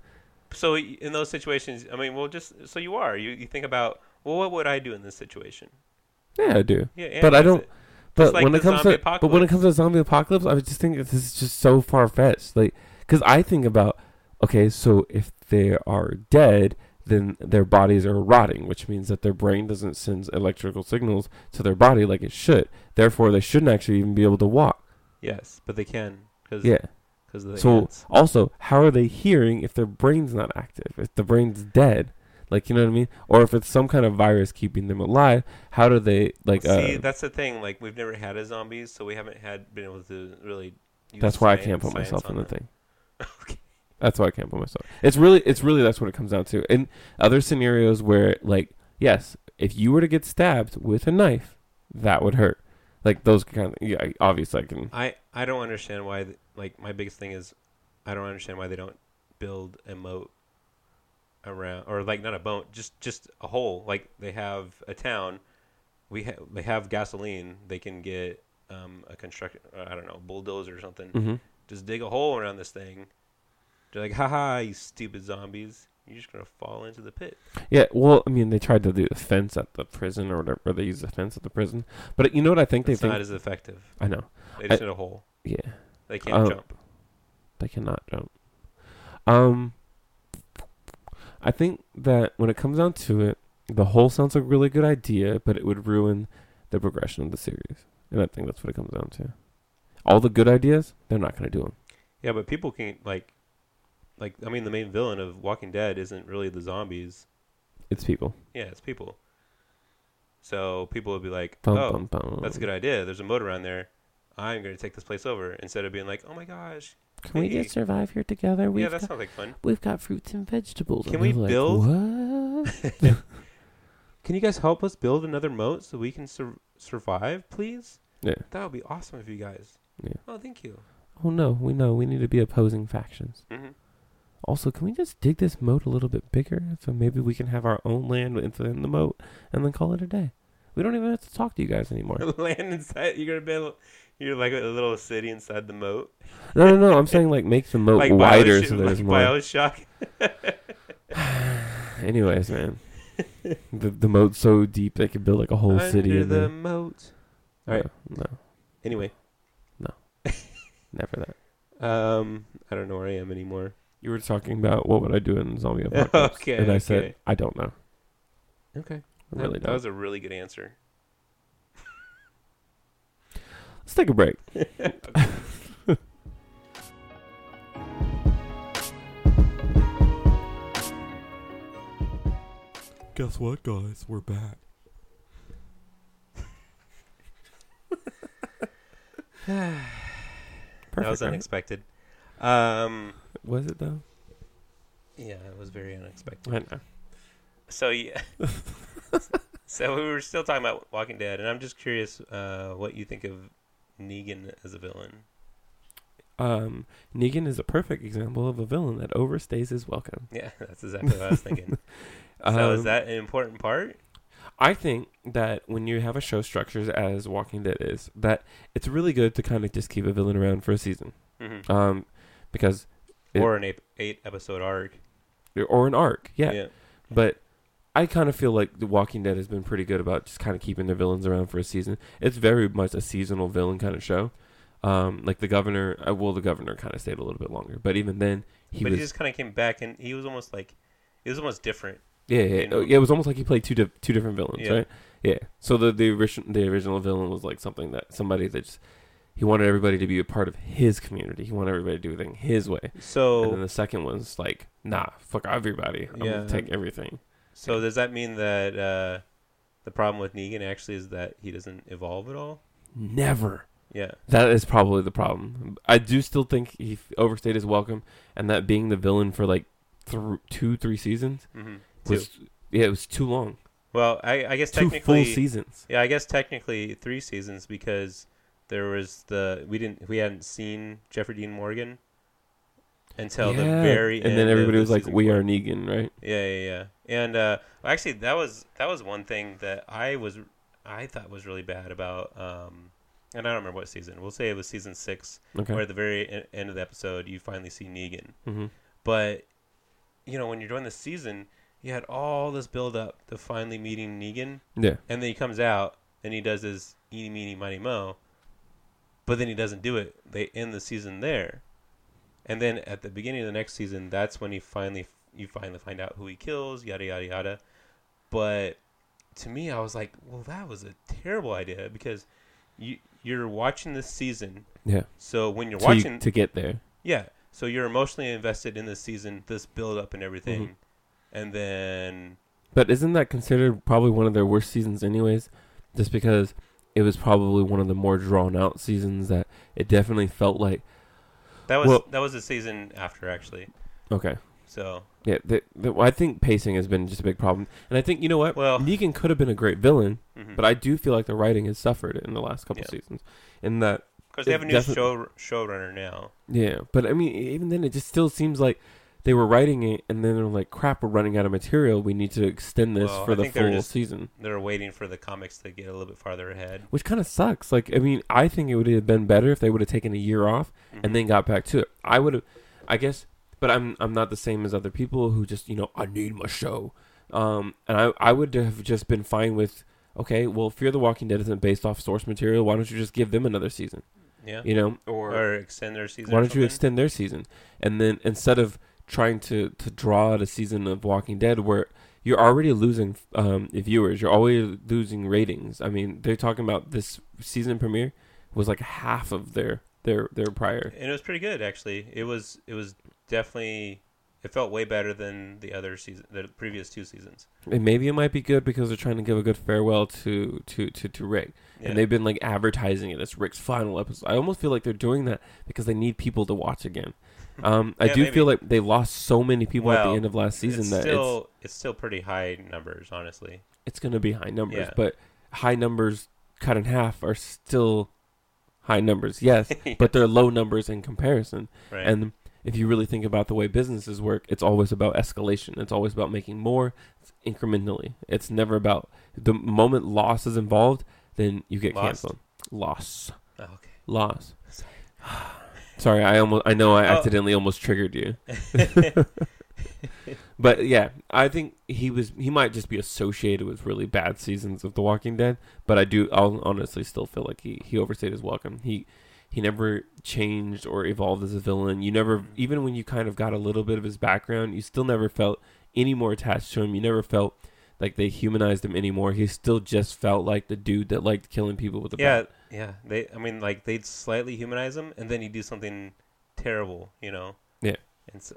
So in those situations, I mean, well, just so you are, you think about, well, what would I do in this situation? Yeah, I do. Yeah, but I don't. But like when it comes to zombie apocalypse, I just think this is just so far fetched. Like, because I think about, okay, so if they are dead, then their bodies are rotting, which means that their brain doesn't send electrical signals to their body like it should. Therefore, they shouldn't actually even be able to walk. Yes, but they can. Cause also, how are they hearing if their brain's not active? If the brain's dead, like, you know what I mean? Or if it's some kind of virus keeping them alive, how do they, like... See, that's the thing. Like, we've never had a zombie, so we haven't been able to really... That's why I can't put myself in the thing. Okay. That's why I can't put myself... It's really, that's what it comes down to. In other scenarios where, like, yes, if you were to get stabbed with a knife, that would hurt. Like, those kind of... Yeah, obviously I can... I don't understand why... my biggest thing is I don't understand why they don't build a moat around... Or, like, not a moat, just a hole. Like, they have a town. They have gasoline. They can get a construction... I don't know, bulldozer or something. Mm-hmm. Just dig a hole around this thing. They're like, haha, you stupid zombies. You're just going to fall into the pit. Yeah, well, I mean, they tried to do a fence at the prison or whatever. They used a fence at the prison. But you know what I think It's not as effective. I know. They just need a hole. Yeah. They can't jump. They cannot jump. I think that when it comes down to it, the whole sounds like a really good idea, but it would ruin the progression of the series. And I think that's what it comes down to. All the good ideas, they're not going to do them. Yeah, but people can, the main villain of Walking Dead isn't really the zombies. It's people. Yeah, it's people. So people would be like, that's a good idea. There's a moat around there. I'm going to take this place over, instead of being like, oh my gosh. Can we just survive here together? That sounds like fun. We've got fruits and vegetables. Can we build? Like, what? Can you guys help us build another moat so we can survive, please? Yeah. That would be awesome if you guys. Yeah. Oh, thank you. Oh, no. We know. We need to be opposing factions. Mm-hmm. Also, can we just dig this moat a little bit bigger so maybe we can have our own land within the moat and then call it a day? We don't even have to talk to you guys anymore. Land inside. You're going to build... You're like a little city inside the moat. No. I'm saying make the moat wider so there's more. Bioshock. Anyways, man. The moat's so deep they could build a whole city. Under the moat. All right. No. Anyway. No. Never that. I don't know where I am anymore. You were talking about what would I do in zombie apocalypse. Okay. And I said, I don't know. Okay. That was a really good answer. Let's take a break. Guess what, guys? We're back. That was unexpected. Was it, though? Yeah, it was very unexpected. I know. So, yeah. So, we were still talking about Walking Dead, and I'm just curious what you think of Negan as a villain. Negan is a perfect example of a villain that overstays his welcome. Yeah, that's exactly what I was thinking. So is that an important part? I think that when you have a show structured as Walking Dead is, that it's really good to kind of just keep a villain around for a season. Mm-hmm. Because... Or an 8-episode arc. Or an arc, yeah. But... I kind of feel like The Walking Dead has been pretty good about just kind of keeping their villains around for a season. It's very much a seasonal villain kind of show. Like the governor, the governor kind of stayed a little bit longer, but even then, he just kind of came back, and he was almost like It was almost different. Yeah, yeah, you know? It was almost like he played two different villains, yeah. Right? Yeah. So the original villain was like something that somebody that just, he wanted everybody to be a part of his community. He wanted everybody to do everything his way. So and then the second one's like, nah, fuck everybody. I'm gonna take everything. So does that mean that the problem with Negan actually is that he doesn't evolve at all? Never. Yeah. That is probably the problem. I do still think he overstayed his welcome, and that being the villain for like three seasons was it was too long. Well, I guess technically 2 full seasons. Yeah, I guess technically 3 seasons because there was we hadn't seen Jeffrey Dean Morgan until the very end. And then everybody was like, "We are Negan," right? Yeah, yeah, yeah. And actually, that was one thing that I thought was really bad about. And I don't remember what season. We'll say it was season 6, where at the very end of the episode, you finally see Negan. Mm-hmm. But, you know, when you're doing this season, you had all this build-up to finally meeting Negan. Yeah. And then he comes out, and he does his eeny, meeny, miny, moe. But then he doesn't do it. They end the season there. And then at the beginning of the next season, that's when you finally find out who he kills, yada, yada, yada. But to me, I was like, well, that was a terrible idea because you're watching this season. Yeah. So when you're watching to get there. Yeah. So you're emotionally invested in this season, this build up and everything. Mm-hmm. And then. But isn't that considered probably one of their worst seasons anyways? Just because it was probably one of the more drawn out seasons that it definitely felt like. That was the season after actually. Okay. So. Yeah. I think pacing has been just a big problem. And I think, you know what? Well, Negan could have been a great villain. Mm-hmm. But I do feel like the writing has suffered in the last couple seasons. And that because they have a new showrunner now. Yeah, but I mean, even then, it just still seems like they were writing it, and then they're like, "Crap, we're running out of material. We need to extend this for the full season." They're waiting for the comics to get a little bit farther ahead, which kind of sucks. Like, I mean, I think it would have been better if they would have taken a year off and then got back to it. I would have, I guess, but I'm not the same as other people who just, you know, I need my show, and I would have just been fine with. Okay, well, Fear the Walking Dead isn't based off source material. Why don't you just give them another season? Yeah. You know? Or extend their season. Why don't you extend their season? And then instead of trying to draw out a season of Walking Dead where you're already losing viewers. You're always losing ratings. I mean, they're talking about this season premiere was like half of their prior. And it was pretty good, actually. It was definitely... It felt way better than the other season, the previous 2 seasons. And maybe it might be good because they're trying to give a good farewell to Rick, and they've been like advertising it as Rick's final episode. I almost feel like they're doing that because they need people to watch again. I feel like they lost so many people at the end of last season it's still pretty high numbers. Honestly, it's going to be high numbers, but high numbers cut in half are still high numbers. Yes, but they're low numbers in comparison, right. And if you really think about the way businesses work, it's always about escalation. It's always about making more incrementally. It's never about the moment loss is involved, then you get canceled. Loss. Oh, okay. Loss. Sorry, I accidentally almost triggered you. But yeah, I think he might just be associated with really bad seasons of The Walking Dead, but I'll honestly still feel like he overstayed his welcome. He never changed or evolved as a villain. You never, even when you kind of got a little bit of his background, you still never felt any more attached to him. You never felt like they humanized him anymore. He still just felt like the dude that liked killing people with a bat. Yeah. They'd slightly humanize him, and then he'd do something terrible, you know? Yeah. And so,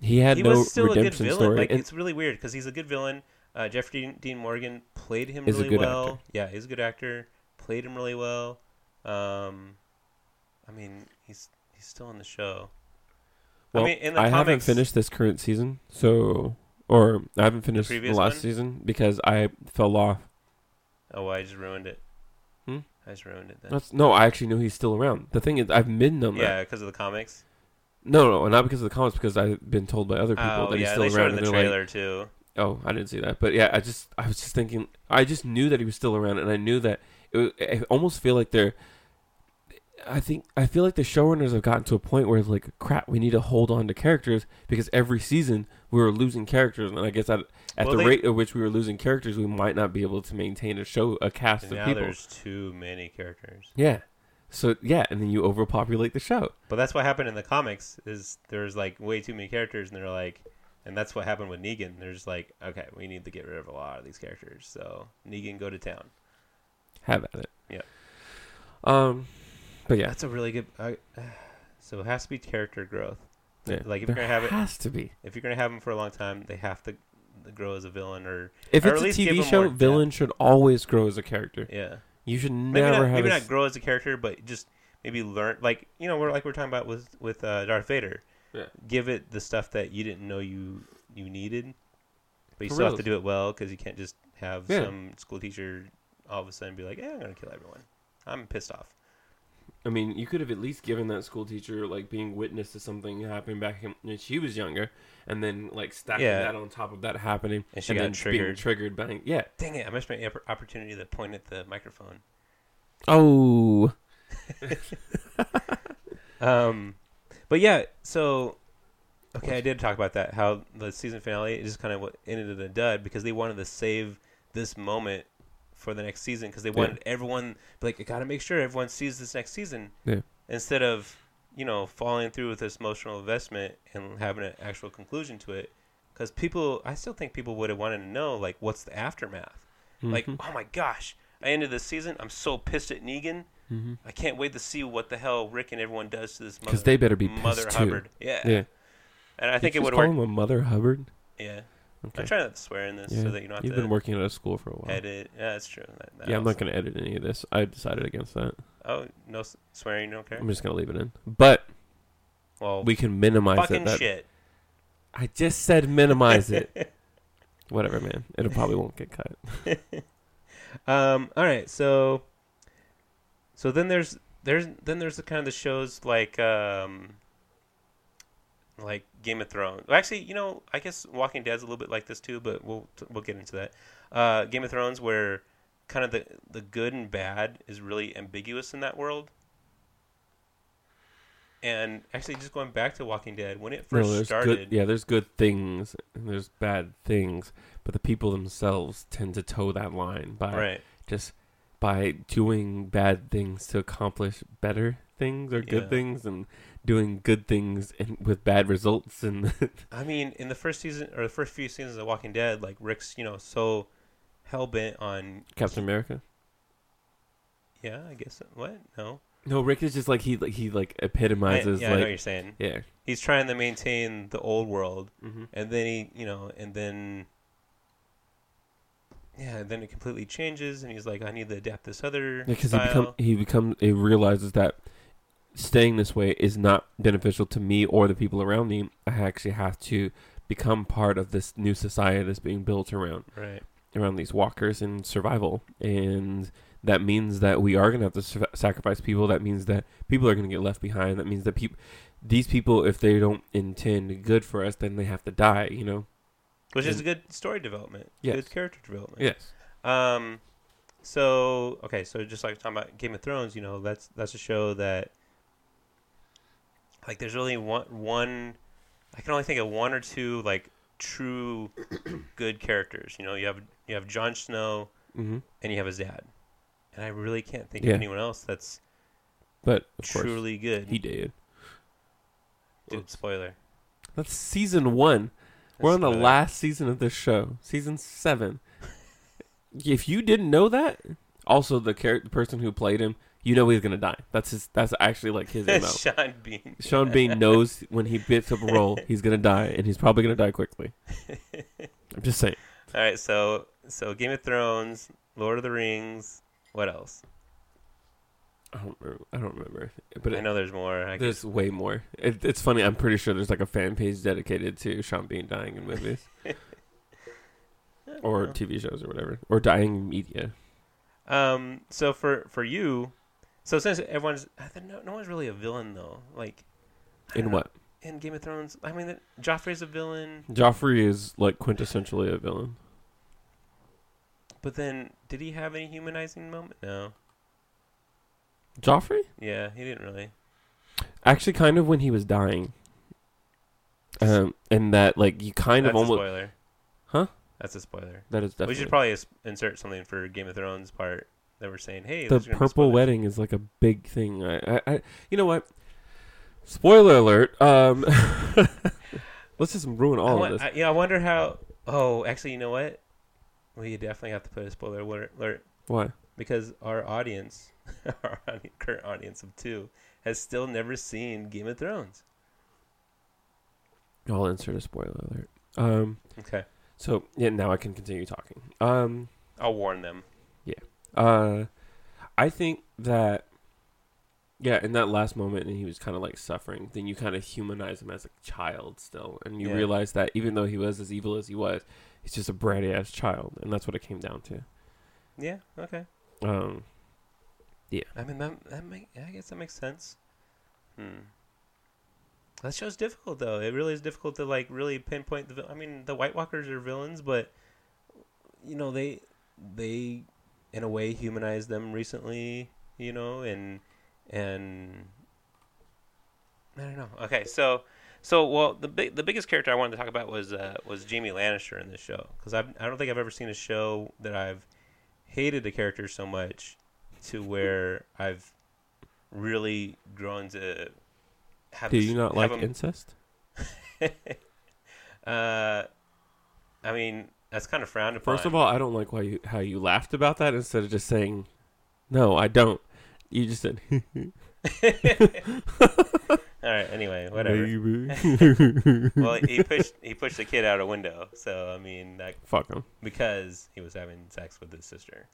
he had no redemption story. Like, it's really weird because he's a good villain. Jeffrey Dean Morgan played him really well. Actor. Yeah, he's a good actor. Played him really well. He's still in the show. Well, I haven't finished this current season, or I haven't finished the last season because I fell off. Oh, well, I just ruined it. I just ruined it then. No, I actually knew he's still around. The thing is, I've been on that. Yeah, because of the comics? No, not because of the comics, because I've been told by other people that he's still around. Oh, yeah, they showed in the trailer, like, too. Oh, I didn't see that. But yeah, I was just thinking, I just knew that he was still around, and I knew that I almost feel like I feel like the showrunners have gotten to a point where it's like, crap, we need to hold on to characters because every season we were losing characters, and I guess at the rate at which we were losing characters, we might not be able to maintain a cast of people. Now there's too many characters. Yeah, So yeah, and then you overpopulate the show. But that's what happened in the comics. Is there's like way too many characters, and they're like, and that's what happened with Negan. They're just like, okay, we need to get rid of a lot of these characters. So Negan, go to town. Have at it. Yeah. But yeah, that's a really good. So it has to be character growth. Yeah, like if you're gonna have it, has to be. If you're gonna have them for a long time, they have to grow as a villain, or if it's a TV show, villain should always grow as a character. Yeah. You should never have. Maybe not grow as a character, but just maybe learn. Like, you know, we're talking about with Darth Vader. Yeah. Give it the stuff that you didn't know you needed, but you still have to do it well, because you can't just have some school teacher all of a sudden be like, "Yeah, I'm gonna kill everyone. I'm pissed off." I mean, you could have at least given that school teacher like being witness to something happening back when she was younger, and then like stacking that on top of that happening, and she got triggered. Being triggered by Dang it! I missed my opportunity to point at the microphone. Oh. But yeah, so okay, I did talk about that. How the season finale is just kind of what ended in a dud, because they wanted to save this moment for the next season, because they wanted everyone, like, I gotta make sure everyone sees this next season, instead of, you know, falling through with this emotional investment and having an actual conclusion to it, because I still think people would have wanted to know, like, what's the aftermath? Mm-hmm. Like, oh my gosh, I ended this season, I'm so pissed at Negan, mm-hmm. I can't wait to see what the hell Rick and everyone does to this mother. Because they better be pissed too. Yeah. And I think it would work. Did you call him a Mother Hubbard? Yeah. Okay. I'm trying not to swear in this so that you don't have to. You've been working at a school for a while. Edit. Yeah, that's true. That I'm not going to edit any of this. I decided against that. Oh, no swearing, no care? I'm just going to leave it in. But we can minimize it. Fucking shit. I just said minimize it. Whatever, man. It probably won't get cut. All right, so then there's the kind of the shows like Game of Thrones. Actually, you know, I guess Walking Dead's a little bit like this too, but we'll get into that. Game of Thrones, where kind of the good and bad is really ambiguous in that world. And actually, just going back to Walking Dead, when it first started... there's good things and there's bad things, but the people themselves tend to toe that line by just by doing bad things to accomplish better things or good things, and doing good things and with bad results. And I mean, in the first season or the first few seasons of Walking Dead, like Rick's, you know, so hell-bent on Captain America. Yeah, I guess. What? No, Rick is just like he epitomizes. I know what you're saying. Yeah, he's trying to maintain the old world, mm-hmm. and then then it completely changes, and he's like, I need to adapt this other style. He realizes that staying this way is not beneficial to me or the people around me. I actually have to become part of this new society that's being built around these walkers and survival. And that means that we are going to have to sacrifice people. That means that people are going to get left behind. That means that these people, if they don't intend good for us, then they have to die, you know? Which is a good story development. Yes. Good character development. Yes. So just like talking about Game of Thrones, you know, that's a show that, like, there's really one I can only think of one or two, like, true good characters. You know, you have Jon Snow, mm-hmm. and you have his dad. And I really can't think of anyone else that's truly good. He did. Dude, spoiler. That's season 1. We're on the last season of this show, season 7. If you didn't know that, also the person who played him, you know he's gonna die. That's actually like his MO. Sean Bean. Sean Bean knows when he bits up a role, he's gonna die, and he's probably gonna die quickly. I'm just saying. All right, so Game of Thrones, Lord of the Rings, what else? I don't remember. But I know there's more. There's way more. It's funny. I'm pretty sure there's like a fan page dedicated to Sean Bean dying in movies. Or TV shows or whatever. Or dying media. So for you, so since everyone's... No one's really a villain, though. Like, in what? In Game of Thrones. I mean, Joffrey's a villain. Joffrey is like quintessentially a villain. But then, did he have any humanizing moment? No. Joffrey? Yeah, he didn't really. Actually, kind of when he was dying. And that, like, you kind of almost... That's a spoiler. Huh? That's a spoiler. That is definitely... We should probably insert something for Game of Thrones part. that were saying, "Hey, the purple wedding is like a big thing." I you know what? Spoiler alert. Let's just ruin all of this. I wonder how. Oh, actually, you know what? We definitely have to put a spoiler alert. Why? Because our current audience of two, has still never seen Game of Thrones. I'll insert a spoiler alert. Okay. So, yeah, now I can continue talking. I'll warn them. Yeah. I think that, yeah, in that last moment, and he was kind of like suffering, then you kind of humanize him as a child still. And you realize that even though he was as evil as he was, he's just a bratty ass child. And that's what it came down to. Yeah. Okay. Yeah. I mean, I guess that makes sense. That show's difficult, though. It really is difficult to, like, really pinpoint the... I mean, the White Walkers are villains, but, you know, they in a way, humanized them recently, you know, and I don't know. Okay, so well, the biggest character I wanted to talk about was Jaime Lannister in this show, because I don't think I've ever seen a show that I've hated a character so much to where I've really grown to... Do you not like incest? I mean, that's kind of frowned upon. First of all, I don't like how you laughed about that instead of just saying, "No, I don't." You just said, "All right." Anyway, whatever. Well, he pushed the kid out a window, so I mean, that fuck him because he was having sex with his sister.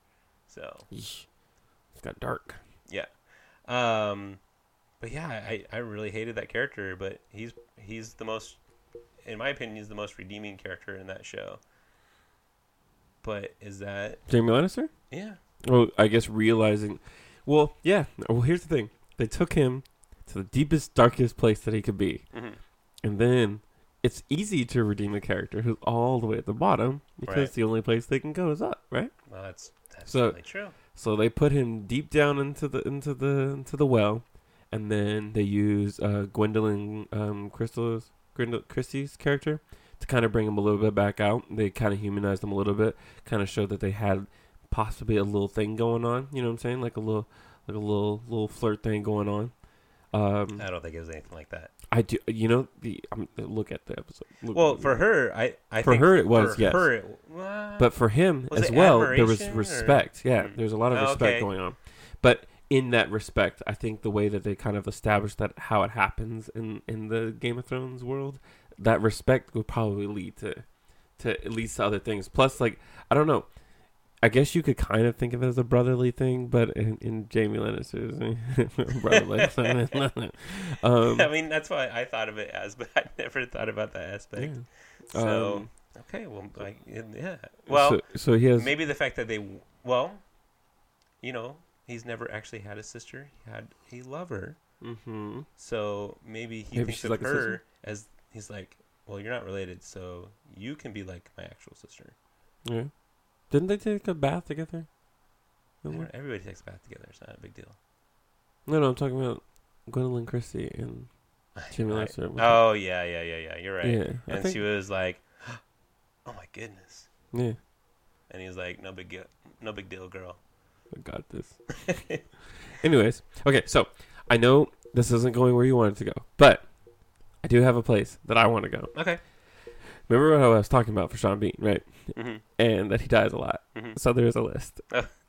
So it's got dark. Yeah. But yeah, I really hated that character, but he's the most, in my opinion, he's the most redeeming character in that show. But is that... Jaime Lannister? Yeah. Well, I guess realizing... Well, yeah. Well, here's the thing. They took him to the deepest, darkest place that he could be. Mm-hmm. And then it's easy to redeem a character who's all the way at the bottom because the only place they can go is up, right? Well, that's really true. So they put him deep down into the well. And then they use Gwendolyn Christie's character to kind of bring him a little bit back out. They kind of humanized him a little bit, kind of showed that they had possibly a little thing going on. You know what I'm saying? Like a little flirt thing going on. I don't think it was anything like that. I do. You know, look at the episode. But for him as well, there was respect. Or? Yeah, there was a lot of respect going on. But in that respect, I think the way that they kind of established that how it happens in the Game of Thrones world, that respect would probably lead to at least other things. Plus, like, I don't know. I guess you could kind of think of it as a brotherly thing, but in Jaime Lannister's brotherly. I mean, that's why I thought of it as, but I never thought about that aspect. Yeah. So, okay, well, like, yeah. Well, so he has... maybe the fact that they, well, you know, he's never actually had a sister. He loved her. Mm-hmm. So maybe thinks of like her as, he's like, well, you're not related, so you can be like my actual sister. Yeah. Didn't they take a bath together? Everybody takes a bath together. It's not a big deal. No, I'm talking about Gwendolyn Christie and Jaime Lannister. Oh, yeah. You're right. Yeah, she was like, oh, my goodness. Yeah. And he was like, no big deal, girl. I got this. Anyways, okay, so I know this isn't going where you want it to go, but I do have a place that I want to go. Okay. Remember what I was talking about for Sean Bean, right? Mm-hmm. And that he dies a lot. Mm-hmm. So there is a list.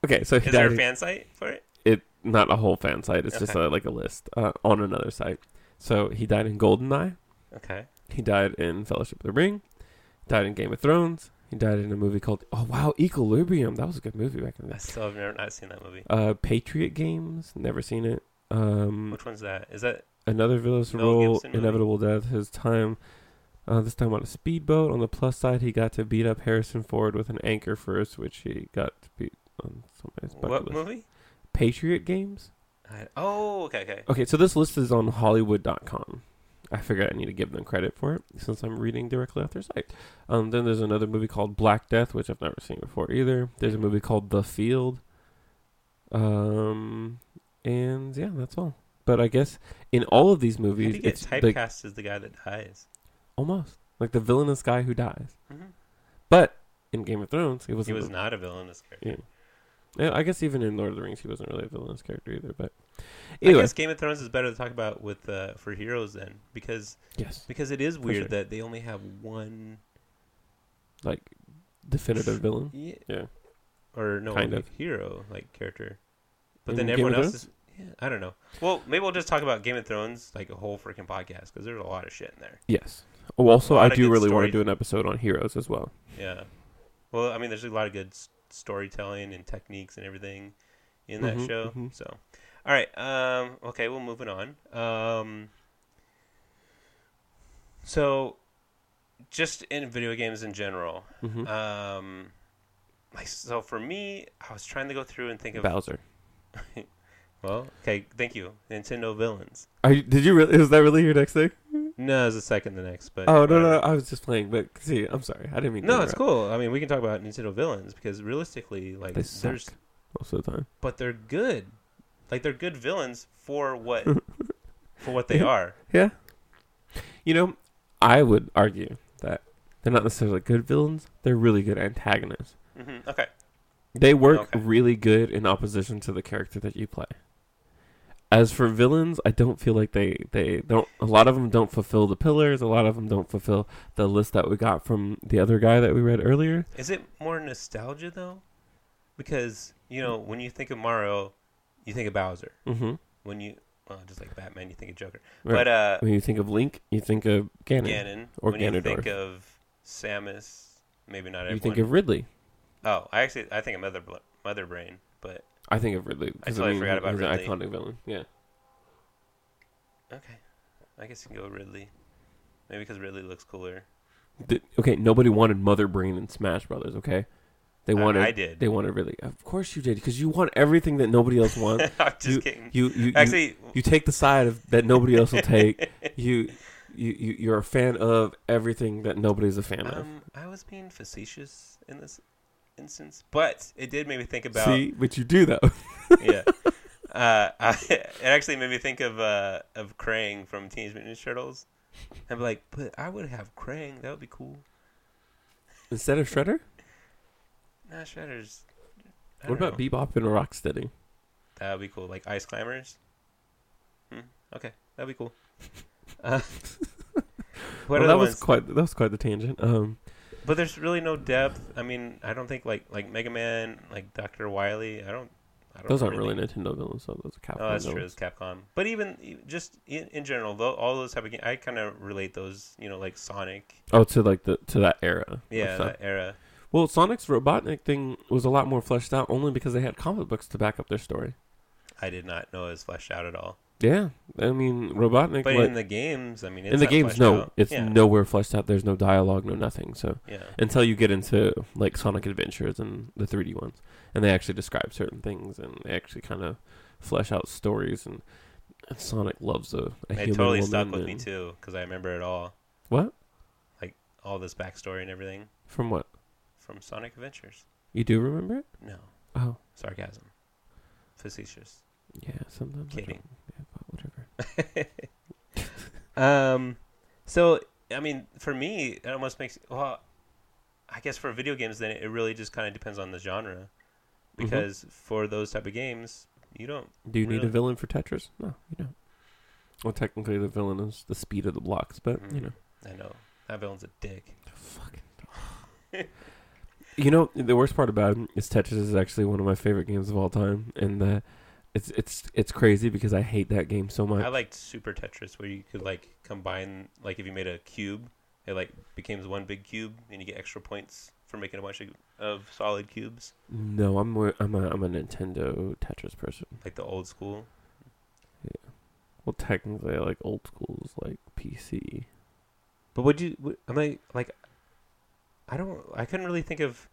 Okay, so he died. Is there a fan site for it? Not a whole fan site. It's just like a list on another site. So he died in Goldeneye. Okay. He died in Fellowship of the Ring. Died in Game of Thrones. He died in a movie called Equilibrium. That was a good movie back in the day. I still have not seen that movie. Patriot Games, never seen it. Which one's that? Is that another villainous role? Inevitable death. His time, this time on a speedboat. On the plus side, he got to beat up Harrison Ford with an anchor first, which he got to beat on somebody's bucket list. What movie? Patriot Games. Okay. Okay, so this list is on Hollywood.com. I figured I need to give them credit for it since I'm reading directly off their site. Then there's another movie called Black Death, which I've never seen before either. There's a movie called The Field. And yeah, that's all. But I guess in all of these movies... I think it's typecast as the guy that dies. Almost. Like the villainous guy who dies. Mm-hmm. But in Game of Thrones, he was not a villainous character. Yeah. I guess even in Lord of the Rings, he wasn't really a villainous character either. But anyway. I guess Game of Thrones is better to talk about with for heroes then, because it is weird that they only have one like definitive villain. Yeah. Or no, kind of hero like character, but in then everyone else is. Yeah, I don't know. Well, maybe we'll just talk about Game of Thrones like a whole freaking podcast because there's a lot of shit in there. Yes. Well, also, I do really want to do an episode on heroes as well. Yeah. Well, I mean, there's a lot of good storytelling and techniques and everything in that show. Mm-hmm. So, all right. Okay, well, moving on. So, just in video games in general. Mm-hmm. So, for me, I was trying to go through and think of... Bowser. Well, okay, thank you. Nintendo villains. Did you really? Was that really your next thing? No, it was the second to next. But no, I was just playing. But see, I'm sorry, I didn't mean. No, it's cool. I mean, we can talk about Nintendo villains because realistically, like, there's most of the time, but they're good. Like, they're good villains for what they are. Yeah. You know, I would argue that they're not necessarily good villains. They're really good antagonists. Mm-hmm. Okay. They work really good in opposition to the character that you play. As for villains, I don't feel like they don't. A lot of them don't fulfill the pillars. A lot of them don't fulfill the list that we got from the other guy that we read earlier. Is it more nostalgia, though? Because, you know, when you think of Mario, you think of Bowser. Mm-hmm. When you... Well, just like Batman, you think of Joker. Right. But when you think of Link, you think of Ganon. Or when Ganondorf. You think of Samus, maybe not everyone. You think of Ridley. Oh, I think of Mother Brain, but... I think of Ridley. I totally forgot about Ridley. He's an iconic villain, yeah. Okay. I guess you can go Ridley. Maybe because Ridley looks cooler. Nobody wanted Mother Brain in Smash Brothers, okay? I did. They wanted Ridley. Of course you did, because you want everything that nobody else wants. I'm just kidding. You take the side that nobody else will take. You're a fan of everything that nobody's a fan of. I was being facetious in this instance, but it did make me think about. See, but you do though. Yeah, it actually made me think of Krang from Teenage Mutant Ninja Turtles. I'm like, but I would have Krang. That would be cool. Instead of Shredder. Nah, Shredder's. What about Bebop and Rocksteady? That would be cool, like Ice Climbers. Okay, that'd be cool. That was quite the tangent. But there's really no depth. I mean, I don't think like Mega Man, like Dr. Wily. I don't. Those aren't really Nintendo villains. So those are Capcom. Oh, that's true. It's Capcom. But even just in general, though, all those type of games, I kind of relate those. You know, like Sonic. Oh, to like to that era. Yeah, that era. Well, Sonic's Robotnik thing was a lot more fleshed out, only because they had comic books to back up their story. I did not know it was fleshed out at all. Yeah, I mean Robotnik. But in the games, I mean, it's nowhere fleshed out. There's no dialogue, no nothing. So until you get into like Sonic Adventures and the 3D ones, and they actually describe certain things and they actually kind of flesh out stories. And Sonic loves a human woman. It totally stuck with me too because I remember it all. What? Like all this backstory and everything. From what? From Sonic Adventures. You do remember it? No. Oh, sarcasm. Facetious. Yeah, sometimes. Kidding. Whatever. So, I mean, for me, it almost makes... Well, I guess for video games, then, it really just kind of depends on the genre. Because for those type of games, you don't... Do you need a villain for Tetris? No, you don't. Well, technically, the villain is the speed of the blocks, but, you know. I know. That villain's a dick. Fucking... You know, the worst part about it is Tetris is actually one of my favorite games of all time, and the... It's crazy because I hate that game so much. I liked Super Tetris where you could like combine, like if you made a cube, it like becomes one big cube and you get extra points for making a bunch of solid cubes. No, I'm a Nintendo Tetris person. Like the old school. Yeah. Well, technically, I like old school is like PC. But I couldn't really think of.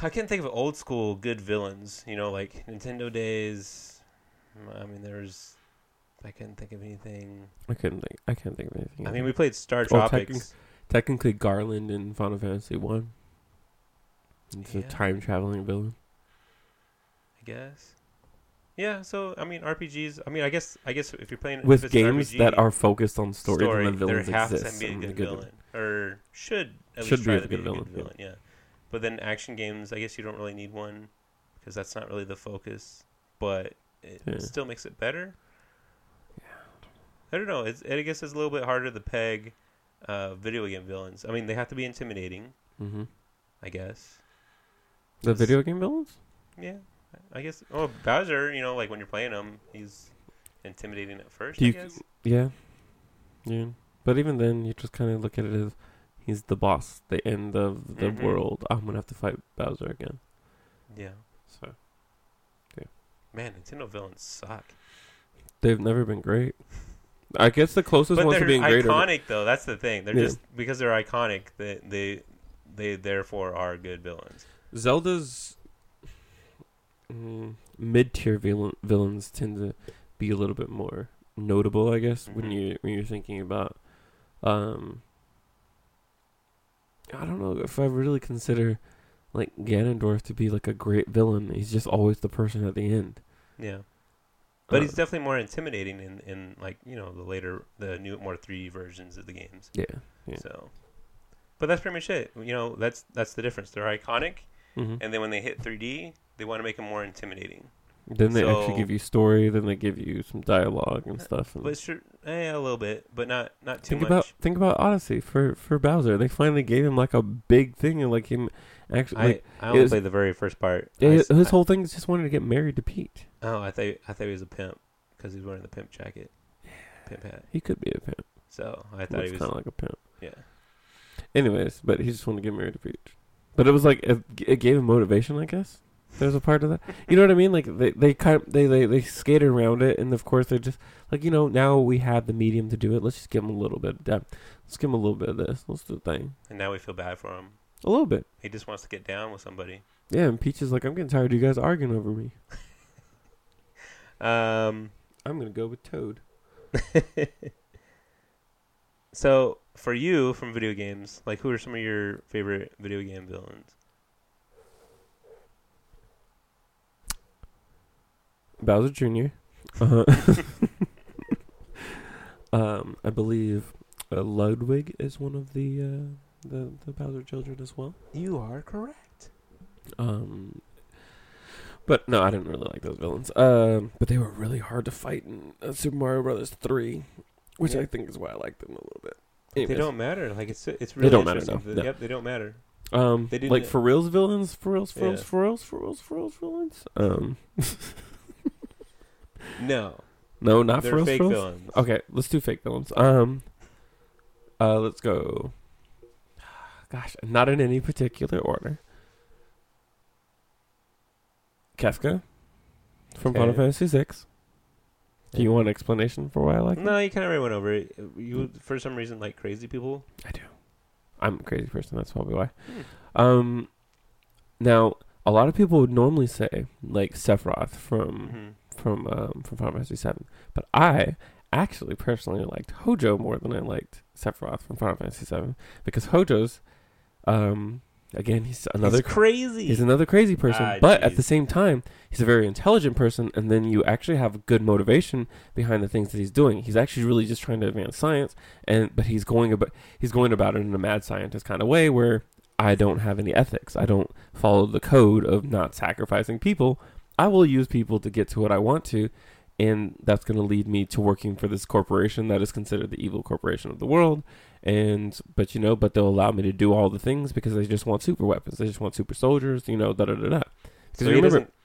I can't think of old school good villains, you know, like Nintendo days. I mean, I couldn't think of anything. I can't think of anything. I mean, we played Star Tropics. Technically, Garland in Final Fantasy I. It's a time traveling villain. I guess. Yeah. So I mean, RPGs. I mean, I guess if you're playing with games RPG, that are focused on story and the villains there has to be a good villain, or should at least try to be a good villain. Yeah. But then action games, I guess you don't really need one because that's not really the focus, but it still makes it better. I don't know. I guess it's a little bit harder to peg video game villains. I mean, they have to be intimidating, I guess. The video game villains? Yeah, I guess. Oh, Bowser, you know, like when you're playing him, he's intimidating at first, I guess. Yeah. Yeah. But even then, you just kind of look at it as he's the boss, the end of the world. I'm going to have to fight Bowser again. Yeah. So, yeah. Man, Nintendo villains suck. They've never been great. I guess the closest ones to being great. They're iconic, though. That's the thing. They're just, because they're iconic, they therefore are good villains. Zelda's mid-tier villains tend to be a little bit more notable, I guess, when you're thinking about. I don't know if I really consider like Ganondorf to be like a great villain. He's just always the person at the end. Yeah. But he's definitely more intimidating in like, you know, the newer 3D versions of the games. Yeah. So, but that's pretty much it. You know, that's the difference. They're iconic, and then when they hit 3D, they want to make them more intimidating. Then they actually give you story. Then they give you some dialogue and stuff. And but sure, a little bit, but not too much. Think about Odyssey for Bowser. They finally gave him like a big thing, and like him actually. I only played the very first part. His whole thing is just wanting to get married to Pete. Oh, I thought he was a pimp because he was wearing the pimp jacket, pimp hat. He could be a pimp. So I thought he was kind of like a pimp. Yeah. Anyways, but he just wanted to get married to Pete. But it was like it gave him motivation, I guess. There's a part of that, you know what I mean? Like they skated around it, and of course they just like, you know, now we have the medium to do it. Let's just give him a little bit of that. Let's give him a little bit of this. Let's do the thing. And now we feel bad for him. A little bit. He just wants to get down with somebody. Yeah, and Peach is like, I'm getting tired of you guys arguing over me. I'm gonna go with Toad. So for you, from video games, like who are some of your favorite video game villains? Bowser Jr. I believe Ludwig is one of the Bowser children as well. You are correct. But no, I didn't really like those villains. But they were really hard to fight in Super Mario Brothers 3, which I think is why I like them a little bit. Anyways. They don't matter. Like it's really interesting. Matter, no. Yep, they don't matter. They do like for reals villains. No, not for real. Fake villains. Okay, let's do fake villains. Let's go. Gosh, not in any particular order. Kefka from Final Fantasy VI. Do you want an explanation for why I like it? No, you kind of already went over it. You, for some reason, like crazy people. I do. I'm a crazy person. That's probably why. Now, a lot of people would normally say like Sephiroth from Final Fantasy VII, but I actually personally liked Hojo more than I liked Sephiroth from Final Fantasy VII, because Hojo's, again, he's another crazy person, but at the same time, he's a very intelligent person, and then you actually have good motivation behind the things that he's doing. He's actually really just trying to advance science, but he's going about it in a mad scientist kind of way where I don't have any ethics. I don't follow the code of not sacrificing people. I will use people to get to what I want to, and that's going to lead me to working for this corporation that is considered the evil corporation of the world. But they'll allow me to do all the things because they just want super weapons. They just want super soldiers, you know, da-da-da-da. So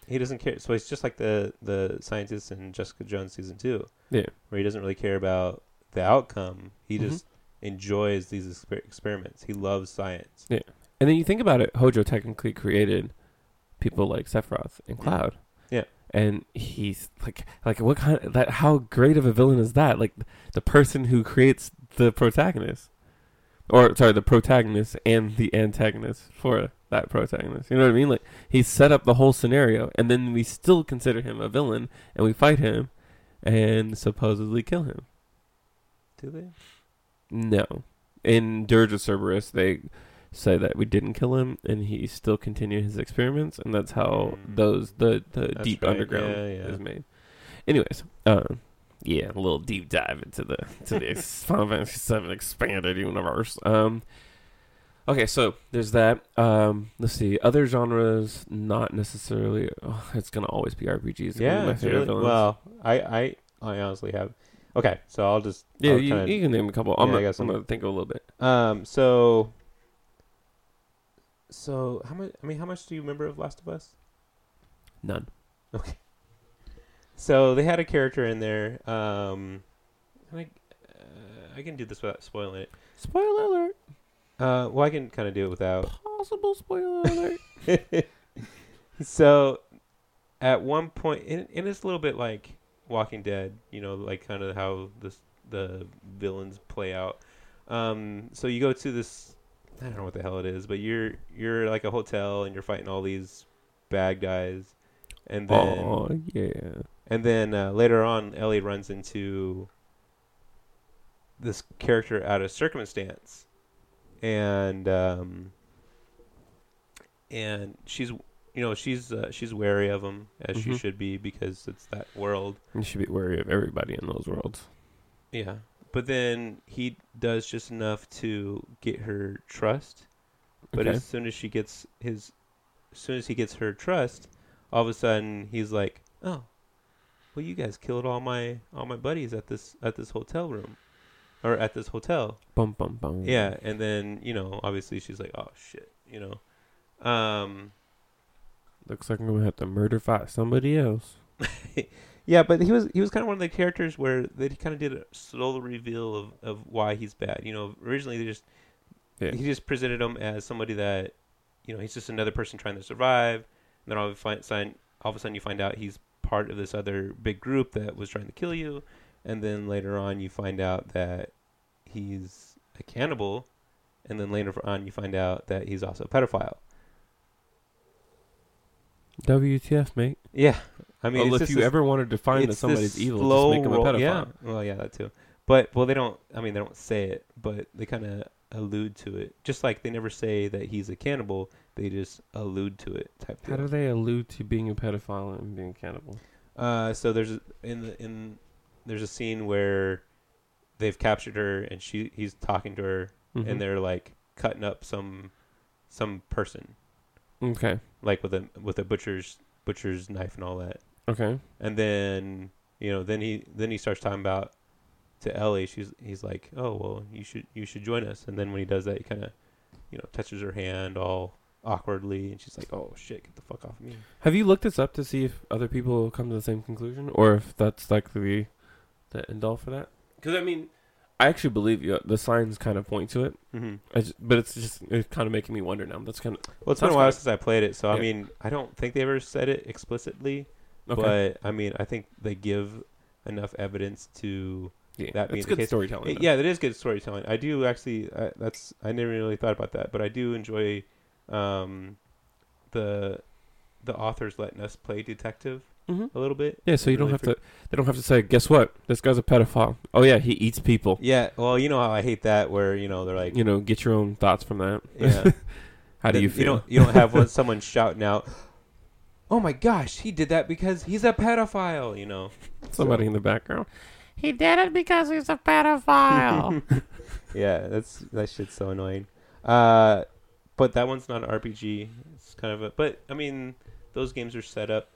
he doesn't care. So it's just like the scientist in Jessica Jones Season 2. Yeah. Where he doesn't really care about the outcome. He just enjoys these experiments. He loves science. Yeah. And then you think about it, Hojo technically created people like Sephiroth and Cloud. Yeah. And he's like what kind of, that? How great of a villain is that? Like the person who creates the protagonist, the protagonist and the antagonist for that protagonist. You know what I mean? Like he set up the whole scenario, and then we still consider him a villain, and we fight him, and supposedly kill him. Do they? No. In Dirge of Cerberus, they say that we didn't kill him, and he still continued his experiments, and that's how the deep underground is made. Anyways, a little deep dive into the Final Fantasy VII expanded universe. Okay, so there's that. Let's see. Other genres, not necessarily. Oh, it's going to always be RPGs. Yeah, my favorite villains. Well, I honestly have. Okay, so I'll just... Yeah, you can name a couple. I'm going to think of a little bit. So how much do you remember of Last of Us? None. Okay. So they had a character in there. And I can do this without spoiling it. Spoiler alert. Well, I can kind of do it without. Possible spoiler alert. So, at one point, and it's a little bit like Walking Dead, you know, like kind of how the villains play out. So you go to this, I don't know what the hell it is, but you're like a hotel and you're fighting all these bad guys, and then oh yeah, and then later on, Ellie runs into this character out of circumstance. And she's wary of him, as she should be, because it's that world. You should be wary of everybody in those worlds. Yeah, but then he does just enough to get her trust. But okay. As soon as he gets her trust, all of a sudden he's like, "Oh, well, you guys killed all my buddies at this hotel room." Or at this hotel. Bum, bum, bum. Yeah, and then, obviously she's like, oh, shit, Looks like I'm going to have to murder fight somebody else. Yeah, but he was kind of one of the characters where they kind of did a slow reveal of why he's bad. Originally he just presented him as somebody that, he's just another person trying to survive. And then all of a sudden you find out he's part of this other big group that was trying to kill you. And then later on, you find out that he's a cannibal. And then later on, you find out that he's also a pedophile. WTF, mate. Yeah. I mean, well, if you ever wanted to find that somebody's evil, just make him a pedophile. Yeah. Well, yeah, that too. But, well, they don't say it, but they kind of allude to it. Just like they never say that he's a cannibal, they just allude to it. How do they allude to being a pedophile and being a cannibal? So there's... There's a scene where they've captured her and he's talking to her, and they're like cutting up some person. Okay. Like with a butcher's knife and all that. Okay. And then, then he starts talking about to Ellie. He's like, "Oh, well, you should join us." And then when he does that, he kind of, touches her hand all awkwardly, and she's like, "Oh shit, get the fuck off me." Have you looked this up to see if other people come to the same conclusion, or if that's like the end all for that? Because I actually believe you. The signs kind of point to it, but it's kind of making me wonder now. That's kind of it's been a while since I played it, so yeah. I don't think they ever said it explicitly, okay. But I think they give enough evidence to that being the case. Storytelling. Yeah, that is good storytelling. I do actually. I never really thought about that, but I do enjoy the authors letting us play detective. A little bit. Yeah, so you don't have to. They don't have to say, "Guess what? This guy's a pedophile. Oh yeah, he eats people." Yeah. Well, how I hate that. Where they're like, get your own thoughts from that. Yeah. How do you feel? You don't have someone shouting out, "Oh my gosh, he did that because he's a pedophile." Somebody in the background. He did it because he's a pedophile. Yeah, that shit's so annoying. But that one's not an RPG. It's kind of those games are set up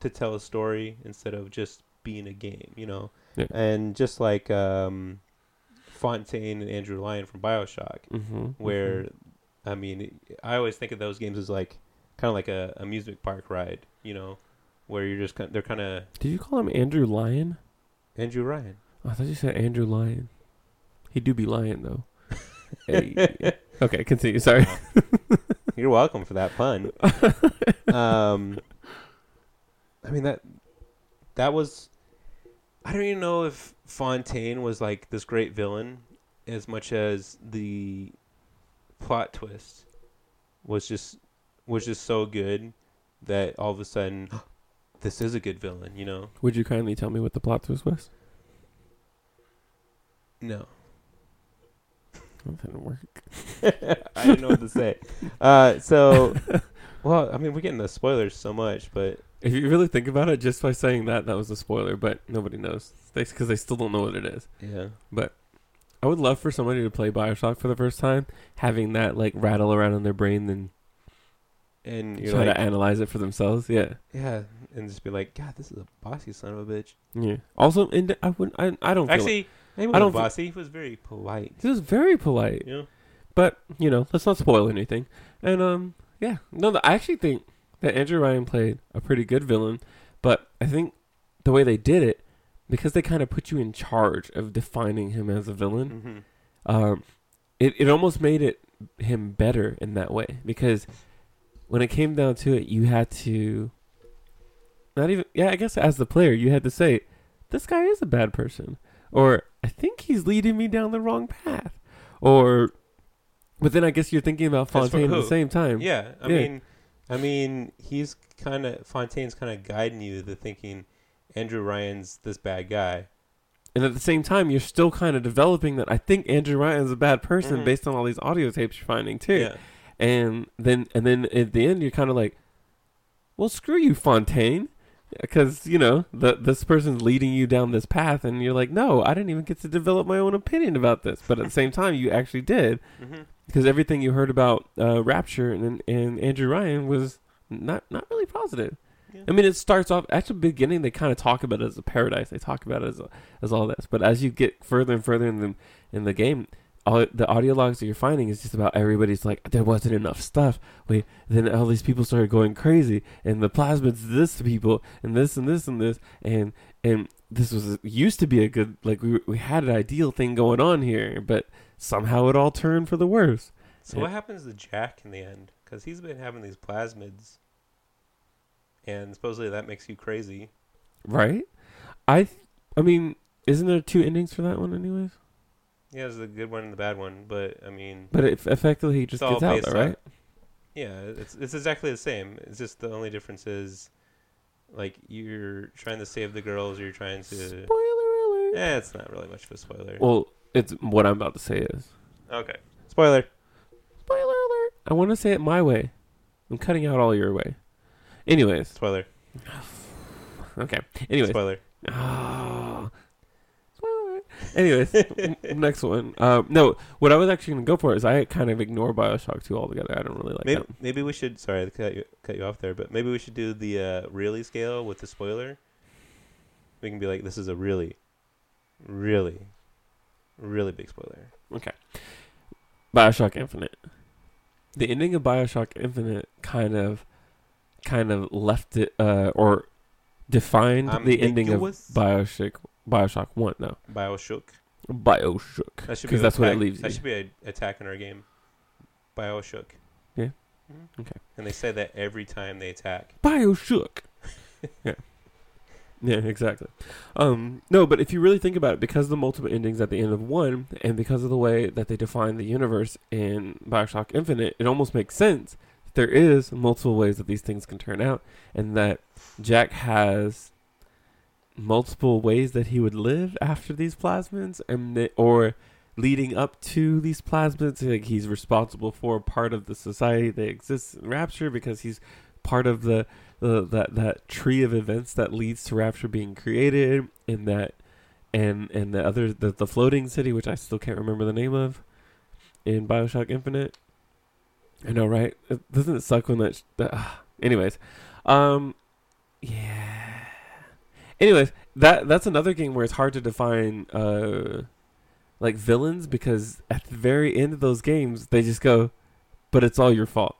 to tell a story instead of just being a game, Yeah. And just like Fontaine and Andrew Ryan from Bioshock, where I always think of those games as like kind of like a amusement park ride, where you're just they're kind of. Did you call him Andrew Ryan? Andrew Ryan. Oh, I thought you said Andrew Ryan. He do be lying though. Hey. Okay, continue. Sorry. You're welcome for that pun. That was... I don't even know if Fontaine was, like, this great villain as much as the plot twist was just so good that all of a sudden, this is a good villain, Would you kindly tell me what the plot twist was? No. That didn't work. I didn't know what to say. We're getting the spoilers so much, but... If you really think about it, just by saying that was a spoiler, but nobody knows because they still don't know what it is. Yeah. But I would love for somebody to play Bioshock for the first time, having that like rattle around in their brain and you try to analyze it for themselves. Yeah. Yeah, and just be like, God, this is a bossy son of a bitch. Yeah. Also, and I wouldn't. I don't actually. Feel like, I don't bossy. He was very polite. He was very polite. Yeah. But you know, let's not spoil anything. And yeah. No, I actually think that Andrew Ryan played a pretty good villain, but I think the way they did it, because they kind of put you in charge of defining him as a villain, mm-hmm. It almost made it him better in that way. Because when it came down to it, you had to not even, yeah, I guess as the player, you had to say, this guy is a bad person, or I think he's leading me down the wrong path, or. But then I guess you're thinking about Fontaine at the same time. Yeah, I mean, he's kind of Fontaine's kind of guiding you to thinking Andrew Ryan's this bad guy, and at the same time, you're still kind of developing that I think Andrew Ryan's a bad person mm-hmm. based on all these audio tapes you're finding too. Yeah. And then at the end, you're kind of like, well, screw you, Fontaine, because you know this person's leading you down this path, and you're like, no, I didn't even get to develop my own opinion about this, but at the same time, you actually did. Mm-hmm. Because everything you heard about Rapture and Andrew Ryan was not really positive. Yeah. I mean, it starts off... At the beginning, they kind of talk about it as a paradise. They talk about it as all this. But as you get further and further in the game, all the audio logs that you're finding is just about everybody's like, there wasn't enough stuff. Wait, then all these people started going crazy. And the plasmids, this people, and this and this and this. And this was used to be a good... Like, we had an ideal thing going on here, but... Somehow it all turned for the worse. So what happens to Jack in the end? Because he's been having these plasmids. And supposedly that makes you crazy. Right? I mean, isn't there two endings for that one anyways? Yeah, there's the good one and the bad one. But, I mean... But it effectively he just gets out though, right? Yeah, it's exactly the same. It's just the only difference is, like, you're trying to save the girls. You're trying to... Spoiler alert! Yeah, it's not really much of a spoiler. Well... It's what I'm about to say is. Okay. Spoiler. Spoiler alert. I want to say it my way. I'm cutting out all your way. Anyways. Spoiler. Okay. Anyways. Spoiler. Oh. Spoiler. Anyways. Next one. No, what I was actually going to go for is I kind of ignore Bioshock 2 altogether. I don't really like that. Maybe we should, sorry to cut you off there, but maybe we should do the really scale with the spoiler. We can be like, this is a really big spoiler. Okay. Bioshock Infinite. The ending of Bioshock Infinite kind of left it or defined the ending of Bioshock 1. No. Bioshock. Because that's what it leaves you. That should be an attack in our game. Bioshock. Yeah. Mm-hmm. Okay. And they say that every time they attack. Bioshock. Yeah. Yeah, exactly. No, but if you really think about it, because of the multiple endings at the end of 1, and because of the way that they define the universe in Bioshock Infinite, it almost makes sense that there is multiple ways that these things can turn out, and that Jack has multiple ways that he would live after these plasmids, and or leading up to these plasmids. Like he's responsible for part of the society that exists in Rapture because he's part of that tree of events that leads to Rapture being created, and that and the other the floating city, which I still can't remember the name of, in Bioshock Infinite. I know, right? Doesn't it suck when that? Anyways, yeah. Anyways, that's another game where it's hard to define like villains, because at the very end of those games they just go, but it's all your fault.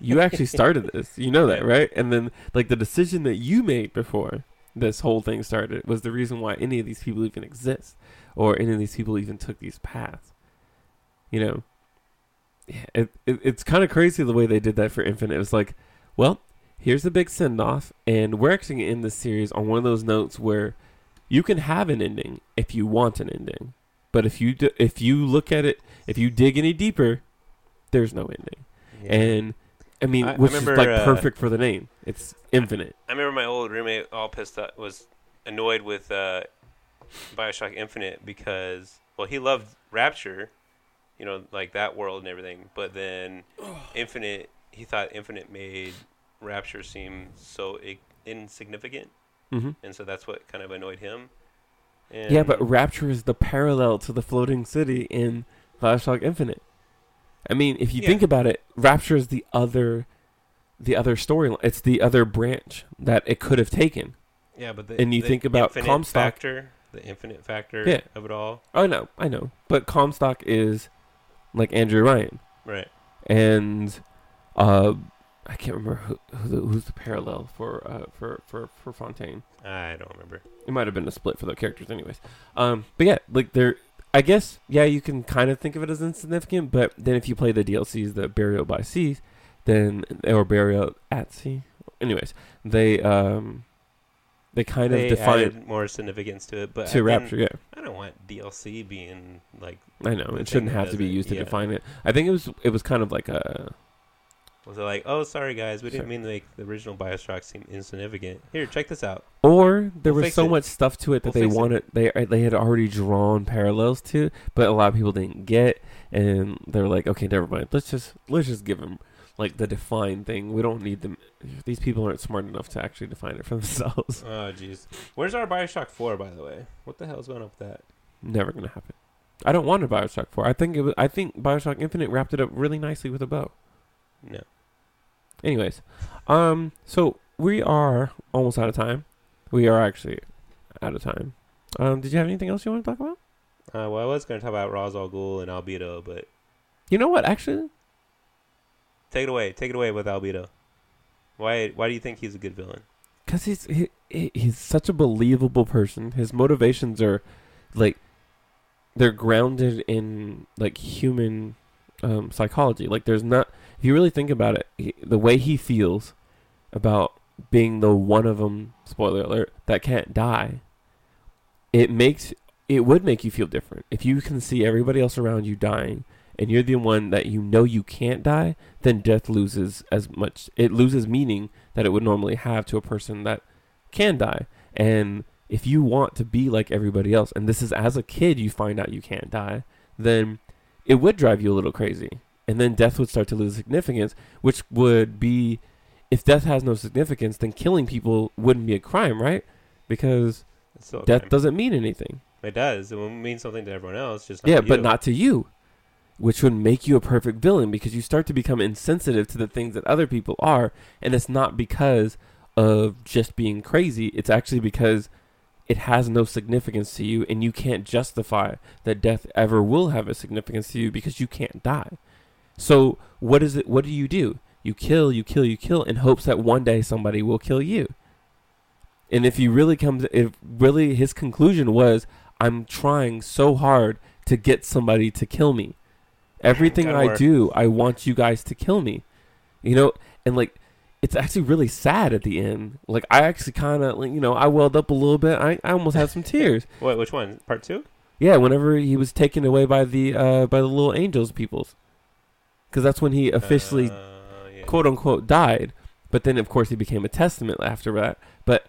You actually started this. You know that, right? And then, like, the decision that you made before this whole thing started was the reason why any of these people even exist, or any of these people even took these paths. You know? Yeah, it's kind of crazy the way they did that for Infinite. It was like, well, here's the big send-off, and we're actually going to end this series on one of those notes where you can have an ending if you want an ending. But if you look at it, if you dig any deeper, there's no ending. Yeah. And... I mean, which I remember, is like perfect for the name. It's Infinite. I remember my old roommate all pissed up, was annoyed with Bioshock Infinite because, well, he loved Rapture, you know, like that world and everything. But then Infinite, he thought Infinite made Rapture seem so insignificant. Mm-hmm. And so that's what kind of annoyed him. And yeah, but Rapture is the parallel to the floating city in Bioshock Infinite. I mean, if you think about it, Rapture is the other storyline. It's the other branch that it could have taken. Yeah, but you think about Comstock. The infinite factor of it all. Oh, no, I know. But Comstock is like Andrew Ryan. Right. And I can't remember who's the parallel for Fontaine. I don't remember. It might have been a split for the characters anyways. But yeah, like they're... I guess, yeah, you can kind of think of it as insignificant, but then if you play the DLCs, the Burial by Sea, then, or Burial at Sea, anyways, they kind of define more significance to it, but to Rapture, yeah. I don't want DLC being like. I know it shouldn't have to be used to define it. I think it was kind of like a. Was it like, oh, sorry guys, we didn't mean to make the original Bioshock seem insignificant. Here, check this out. Or there was so much stuff to it that they had already drawn parallels to, but a lot of people didn't get, and they were like, okay, never mind. Let's just give them like the defined thing. We don't need them. These people aren't smart enough to actually define it for themselves. Oh jeez, where's our Bioshock 4, by the way? What the hell's going on with that? Never gonna happen. I don't want a Bioshock 4. I think Bioshock Infinite wrapped it up really nicely with a bow. No. Anyways, so we are almost out of time. We are actually out of time. Did you have anything else you want to talk about? Well, I was going to talk about Ra's al Ghul and Albedo, but... You know what, actually? Take it away with Albedo. Why do you think he's a good villain? Because he's such a believable person. His motivations are, like, they're grounded in, like, human... psychology. Like, there's not... If you really think about it, the way he feels about being the one of them, spoiler alert, that can't die, it would make you feel different. If you can see everybody else around you dying, and you're the one that you know you can't die, then death loses as much... It loses meaning that it would normally have to a person that can die. And if you want to be like everybody else, and this is as a kid you find out you can't die, then... it would drive you a little crazy. And then death would start to lose significance, which would be, if death has no significance, then killing people wouldn't be a crime, right? Because death doesn't mean anything. It does. It will mean something to everyone else. Just not to you. But not to you, which would make you a perfect villain, because you start to become insensitive to the things that other people are. And it's not because of just being crazy. It's actually because... it has no significance to you, and you can't justify that death ever will have a significance to you because you can't die. So what is it? What do? You kill, you kill, you kill in hopes that one day somebody will kill you. And his conclusion was, I'm trying so hard to get somebody to kill me. Everything I do, I want you guys to kill me. You know, and like, it's actually really sad at the end. Like, I actually kind of, like, you know, I welled up a little bit. I almost had some tears. What? Which one? Part 2? Yeah, whenever he was taken away by the little angels peoples. Because that's when he officially, quote unquote, died. But then, of course, he became a testament after that. But,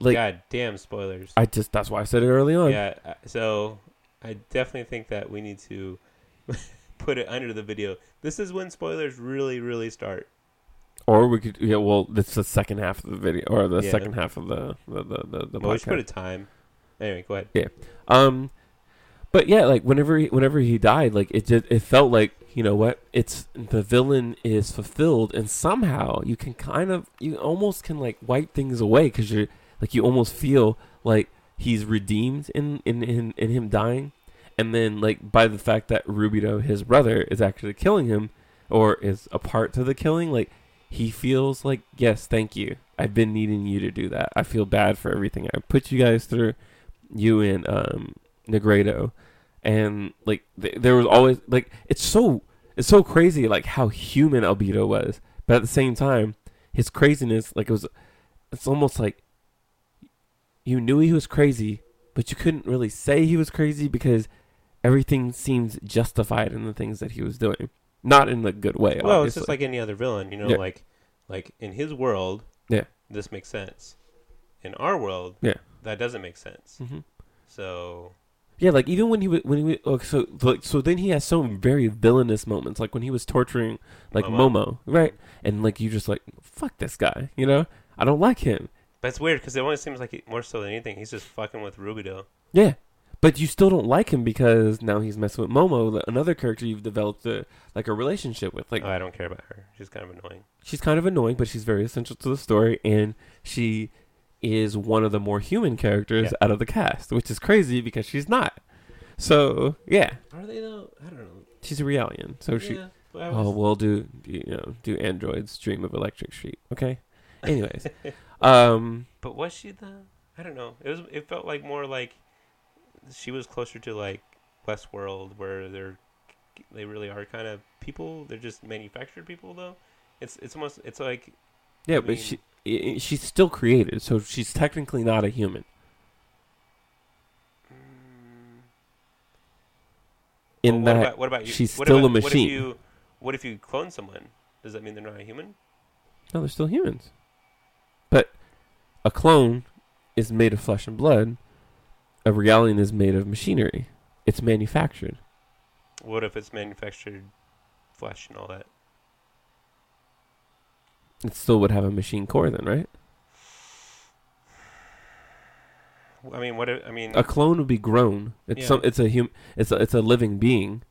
like... God damn spoilers. That's why I said it early on. Yeah, so I definitely think that we need to put it under the video. This is when spoilers really, really start. Or we could, yeah. Well, it's the second half of the video, or the second half of the podcast. We should put a time. Anyway, go ahead. Yeah. But yeah, like whenever he died, like it felt like, you know what? It's the villain is fulfilled, and somehow you almost can like wipe things away because you're like you almost feel like he's redeemed in him dying, and then like by the fact that Rubido, his brother, is actually killing him, or is a part to the killing, like. He feels like, yes, thank you. I've been needing you to do that. I feel bad for everything I put you guys through, you and Negredo. And, like, there was always, like, it's so crazy, like, how human Albedo was. But at the same time, his craziness, like, it's almost like you knew he was crazy, but you couldn't really say he was crazy because everything seems justified in the things that he was doing. Not in a good way. Well, obviously. It's just like any other villain, you know, yeah. like in his world, yeah, this makes sense. In our world, yeah, that doesn't make sense. Mm-hmm. So, yeah, like even so then he has some very villainous moments, like when he was torturing like Momo, right? And like you just like fuck this guy, you know, I don't like him. But it's weird because it always seems like he, more so than anything, he's just fucking with Rubidoux. Yeah. But you still don't like him because now he's messing with Momo, another character you've developed a relationship with. Like, oh, I don't care about her. She's kind of annoying. She's kind of annoying, but she's very essential to the story, and she is one of the more human characters out of the cast, which is crazy because she's not. So, yeah. Are they though? I don't know. She's a Realian, so she. Well, do androids dream of electric sheep? Okay. Anyways, but was she though? I don't know. It felt like more like. She was closer to like Westworld, where they really are kind of people. They're just manufactured people, though. It's almost like yeah, I mean, but she's still created, so she's technically not a human. What about you? She's still a machine. What if you clone someone? Does that mean they're not a human? No, they're still humans. But a clone is made of flesh and blood. A Realian is made of machinery. It's manufactured. What if it's manufactured flesh and all that? It still would have a machine core then, right? I mean, a clone would be grown. It's a living being.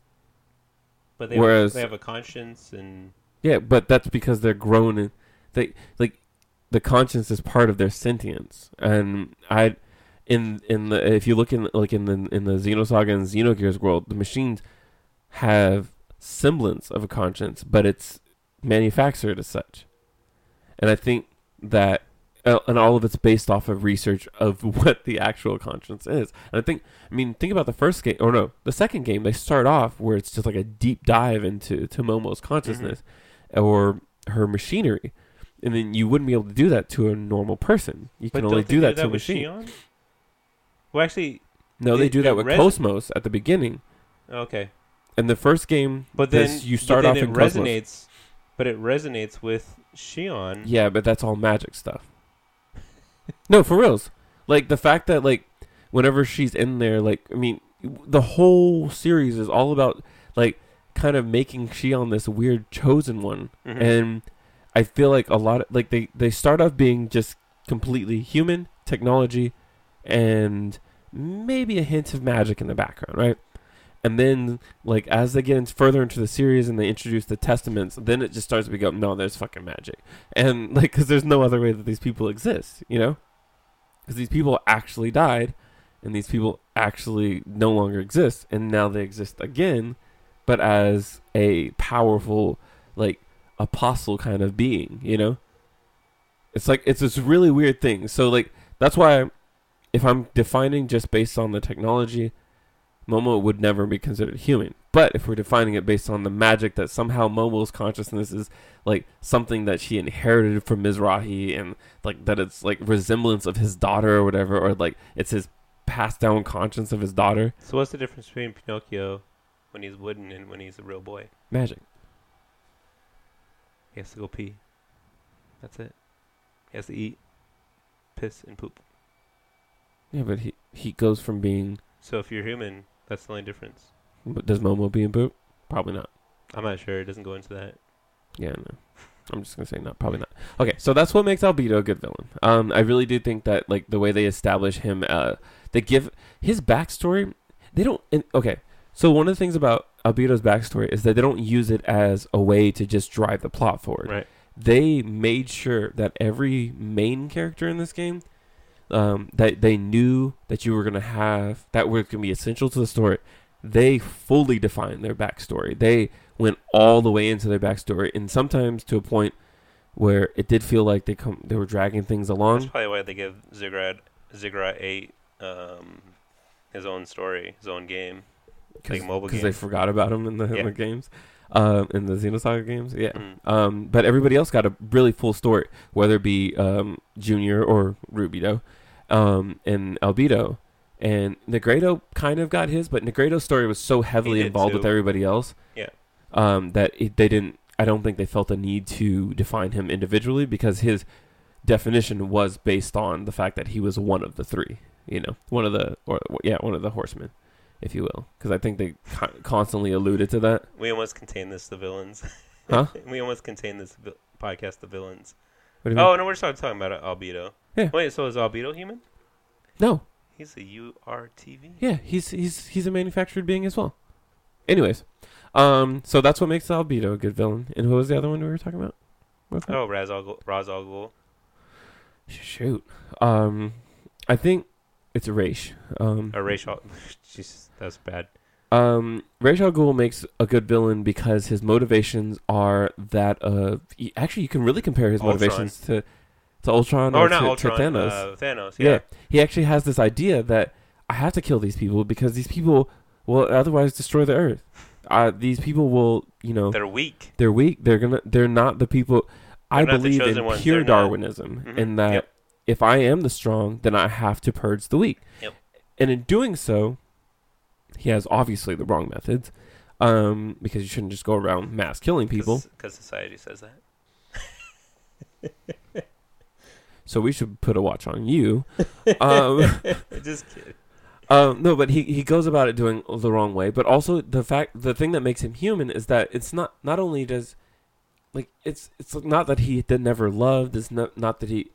But they have a conscience and yeah, but that's because they're grown and the conscience is part of their sentience. And if you look in the Xenosaga and Xenogears world, the machines have semblance of a conscience, but it's manufactured as such. And I think that, and all of it's based off of research of what the actual conscience is. And think about the second game. They start off where it's just like a deep dive into Momo's consciousness or her machinery, and then you wouldn't be able to do that to a normal person. You can only do that to a machine. Well, actually, no. They do that with Cosmos at the beginning. Okay. In the first game, it resonates with Shion. Yeah, but that's all magic stuff. No, for reals. Like the fact that whenever she's in there, the whole series is all about kind of making Shion this weird chosen one, and I feel like a lot of they start off being just completely human technology. And maybe a hint of magic in the background, right? And then, as they get further into the series and they introduce the testaments, then it just starts to become, no, there's fucking magic. And, because there's no other way that these people exist, you know? Because these people actually died, and these people actually no longer exist, and now they exist again, but as a powerful, apostle kind of being, you know? It's it's this really weird thing. So, that's why... If I'm defining just based on the technology, Momo would never be considered human. But if we're defining it based on the magic that somehow Momo's consciousness is something that she inherited from Mizrahi and that it's resemblance of his daughter or whatever, or it's his passed down conscience of his daughter. So what's the difference between Pinocchio when he's wooden and when he's a real boy? Magic. He has to go pee. That's it. He has to eat, piss, and poop. Yeah, but he goes from being... So if you're human, that's the only difference. But does Momo be in poop? Probably not. I'm not sure. It doesn't go into that. Yeah, no. I'm just going to say not. Probably not. Okay, so that's what makes Albedo a good villain. I really do think that, the way they establish him, they give... His backstory, they don't... Okay, so one of the things about Albedo's backstory is that they don't use it as a way to just drive the plot forward. Right. They made sure that every main character in this game... that they knew that you were going to have, that were going to be essential to the story, they fully defined their backstory. They went all the way into their backstory, and sometimes to a point where it did feel like they were dragging things along. That's probably why they give Ziggurat 8 his own story, his own game. Because they forgot about him in the games. In the Xenosaga games, yeah. Mm. But everybody else got a really full story, whether it be Junior or Rubidoux, and Albedo. And Negredo kind of got his, but Negredo's story was so heavily involved with everybody else that they didn't... I don't think they felt a need to define him individually because his definition was based on the fact that he was one of the three, you know? One of the horsemen. If you will, because I think they constantly alluded to that. We almost contained the villains. Huh? We almost contained this podcast, the villains. What do you mean? No, we're just not talking about Albedo. Yeah. Wait, so is Albedo human? No. He's a URTV? Yeah, he's a manufactured being as well. Anyways, so that's what makes Albedo a good villain. And who was the other one we were talking about? Oh, Ra's al Ghul. Shoot. I think it's Ra's. Ra's al Ghul. Jesus, that's bad. Ra's al Ghul makes a good villain because his motivations are that of... Actually, you can really compare his motivations to Ultron or not Ultron, to Thanos. Thanos, yeah. He actually has this idea that I have to kill these people because these people will otherwise destroy the Earth. These people will, they're weak. They're weak. They're not the people. I believe in pure Darwinism in that if I am the strong, then I have to purge the weak. Yep. And in doing so, he has obviously the wrong methods because you shouldn't just go around mass killing people. Because society says that. So we should put a watch on you. Just kidding. No, but he goes about it doing the wrong way, but also the thing that makes him human is that it's not only does, it's not that he never loved, it's not that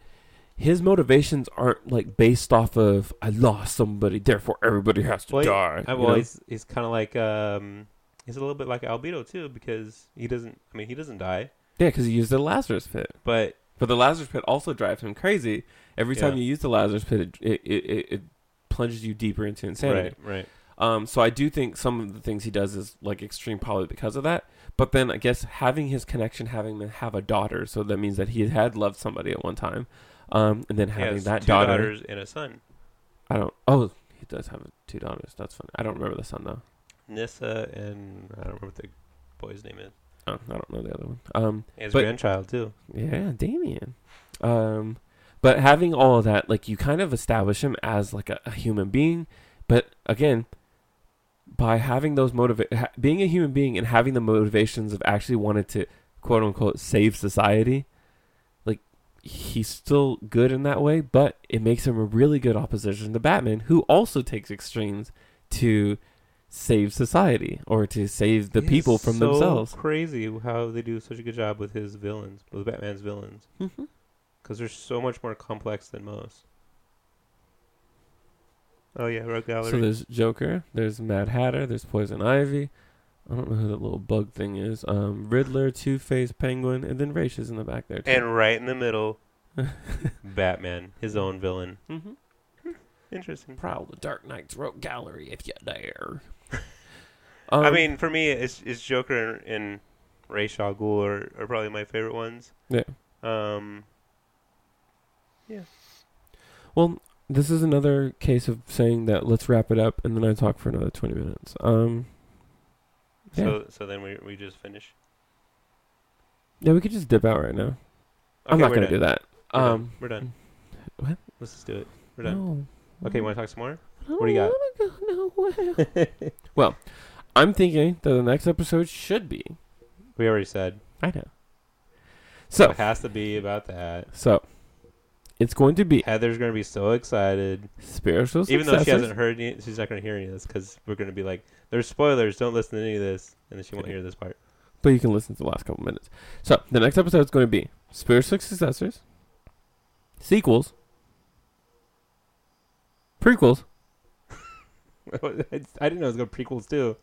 his motivations aren't, based off of, I lost somebody, therefore everybody has to die. He's kind of like, he's a little bit like Albedo, too, because he doesn't die. Yeah, because he used the Lazarus Pit. But the Lazarus Pit also drives him crazy. Every time you use the Lazarus Pit, it plunges you deeper into insanity. Right. So I do think some of the things he does is extreme, probably because of that. But then I guess having his connection, having them have a daughter, so that means that he had loved somebody at one time, and then having that two daughters and a son. He does have two daughters. That's funny. I don't remember the son though. Nissa and I don't remember what the boy's name is. Oh, I don't know the other one. His grandchild too. Yeah, Damien. But having all of that, you kind of establish him as a human being. But again, by having those being a human being and having the motivations of actually wanting to quote unquote save society, he's still good in that way. But it makes him a really good opposition to Batman, who also takes extremes to save society or to save the people from themselves. It's so crazy how they do such a good job with his villains, with Batman's villains. Mm-hmm. Because they're so much more complex than most. Oh, yeah, Rogue Gallery. So there's Joker, there's Mad Hatter, there's Poison Ivy. I don't know who that little bug thing is. Riddler, Two-Face, Penguin, and then Ra's is in the back there, too. And right in the middle, Batman, his own villain. Mm-hmm. Interesting. Prowl the Dark Knight's Rogue Gallery, if you dare. For me, it's Joker and Ra's al Ghul are probably my favorite ones. Yeah. Yeah. Well, this is another case of saying that let's wrap it up, and then I talk for another 20 minutes. Yeah. So then we just finish? Yeah, we could just dip out right now. Okay, I'm not going to do that. We're done. What? Let's just do it. We're done. No. Okay, you want to talk some more? What do you got? I don't want to go nowhere. Well, I'm thinking that the next episode should be. We already said. I know. So it has to be about that. So... it's going to be... Heather's going to be so excited. Spiritual successes. Even though she hasn't heard any... She's not going to hear any of this because we're going to be like, there's spoilers. Don't listen to any of this. And then she won't hear this part. But you can listen to the last couple minutes. So, the next episode is going to be spiritual successors, sequels, prequels. I didn't know it was going to be prequels, too.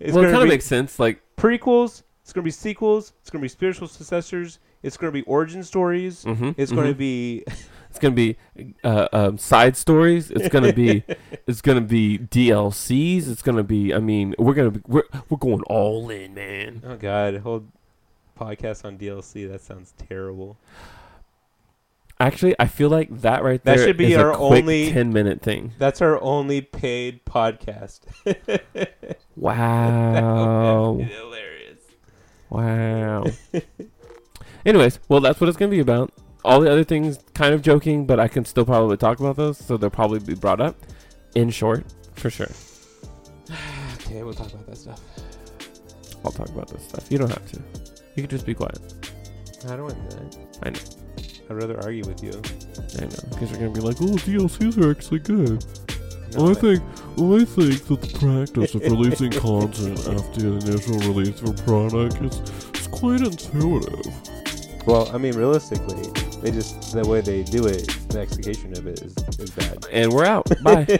It kind of makes sense. Prequels, it's going to be sequels, it's going to be spiritual successors, it's going to be origin stories. Mm-hmm, it's going to be. It's going to be side stories. It's going to be. It's going to be DLCs. It's going to be. We're going to be. We're going all in, man. Oh God, whole podcast on DLC. That sounds terrible. Actually, I feel like that right there. That should be our only 10-minute thing. That's our only paid podcast. Wow. That would be hilarious. Wow. Anyways, well, that's what it's going to be about. All the other things, kind of joking, but I can still probably talk about those, so they'll probably be brought up in short, for sure. Okay, we'll talk about that stuff. I'll talk about this stuff. You don't have to. You can just be quiet. I don't want to do that. I know. I'd rather argue with you. I know, because you're going to be like, DLCs are actually good. No, I think that the practice of releasing content after the initial release of a product is quite intuitive. Well, realistically, They just, the way they do it, the execution of it is bad. And we're out. Bye.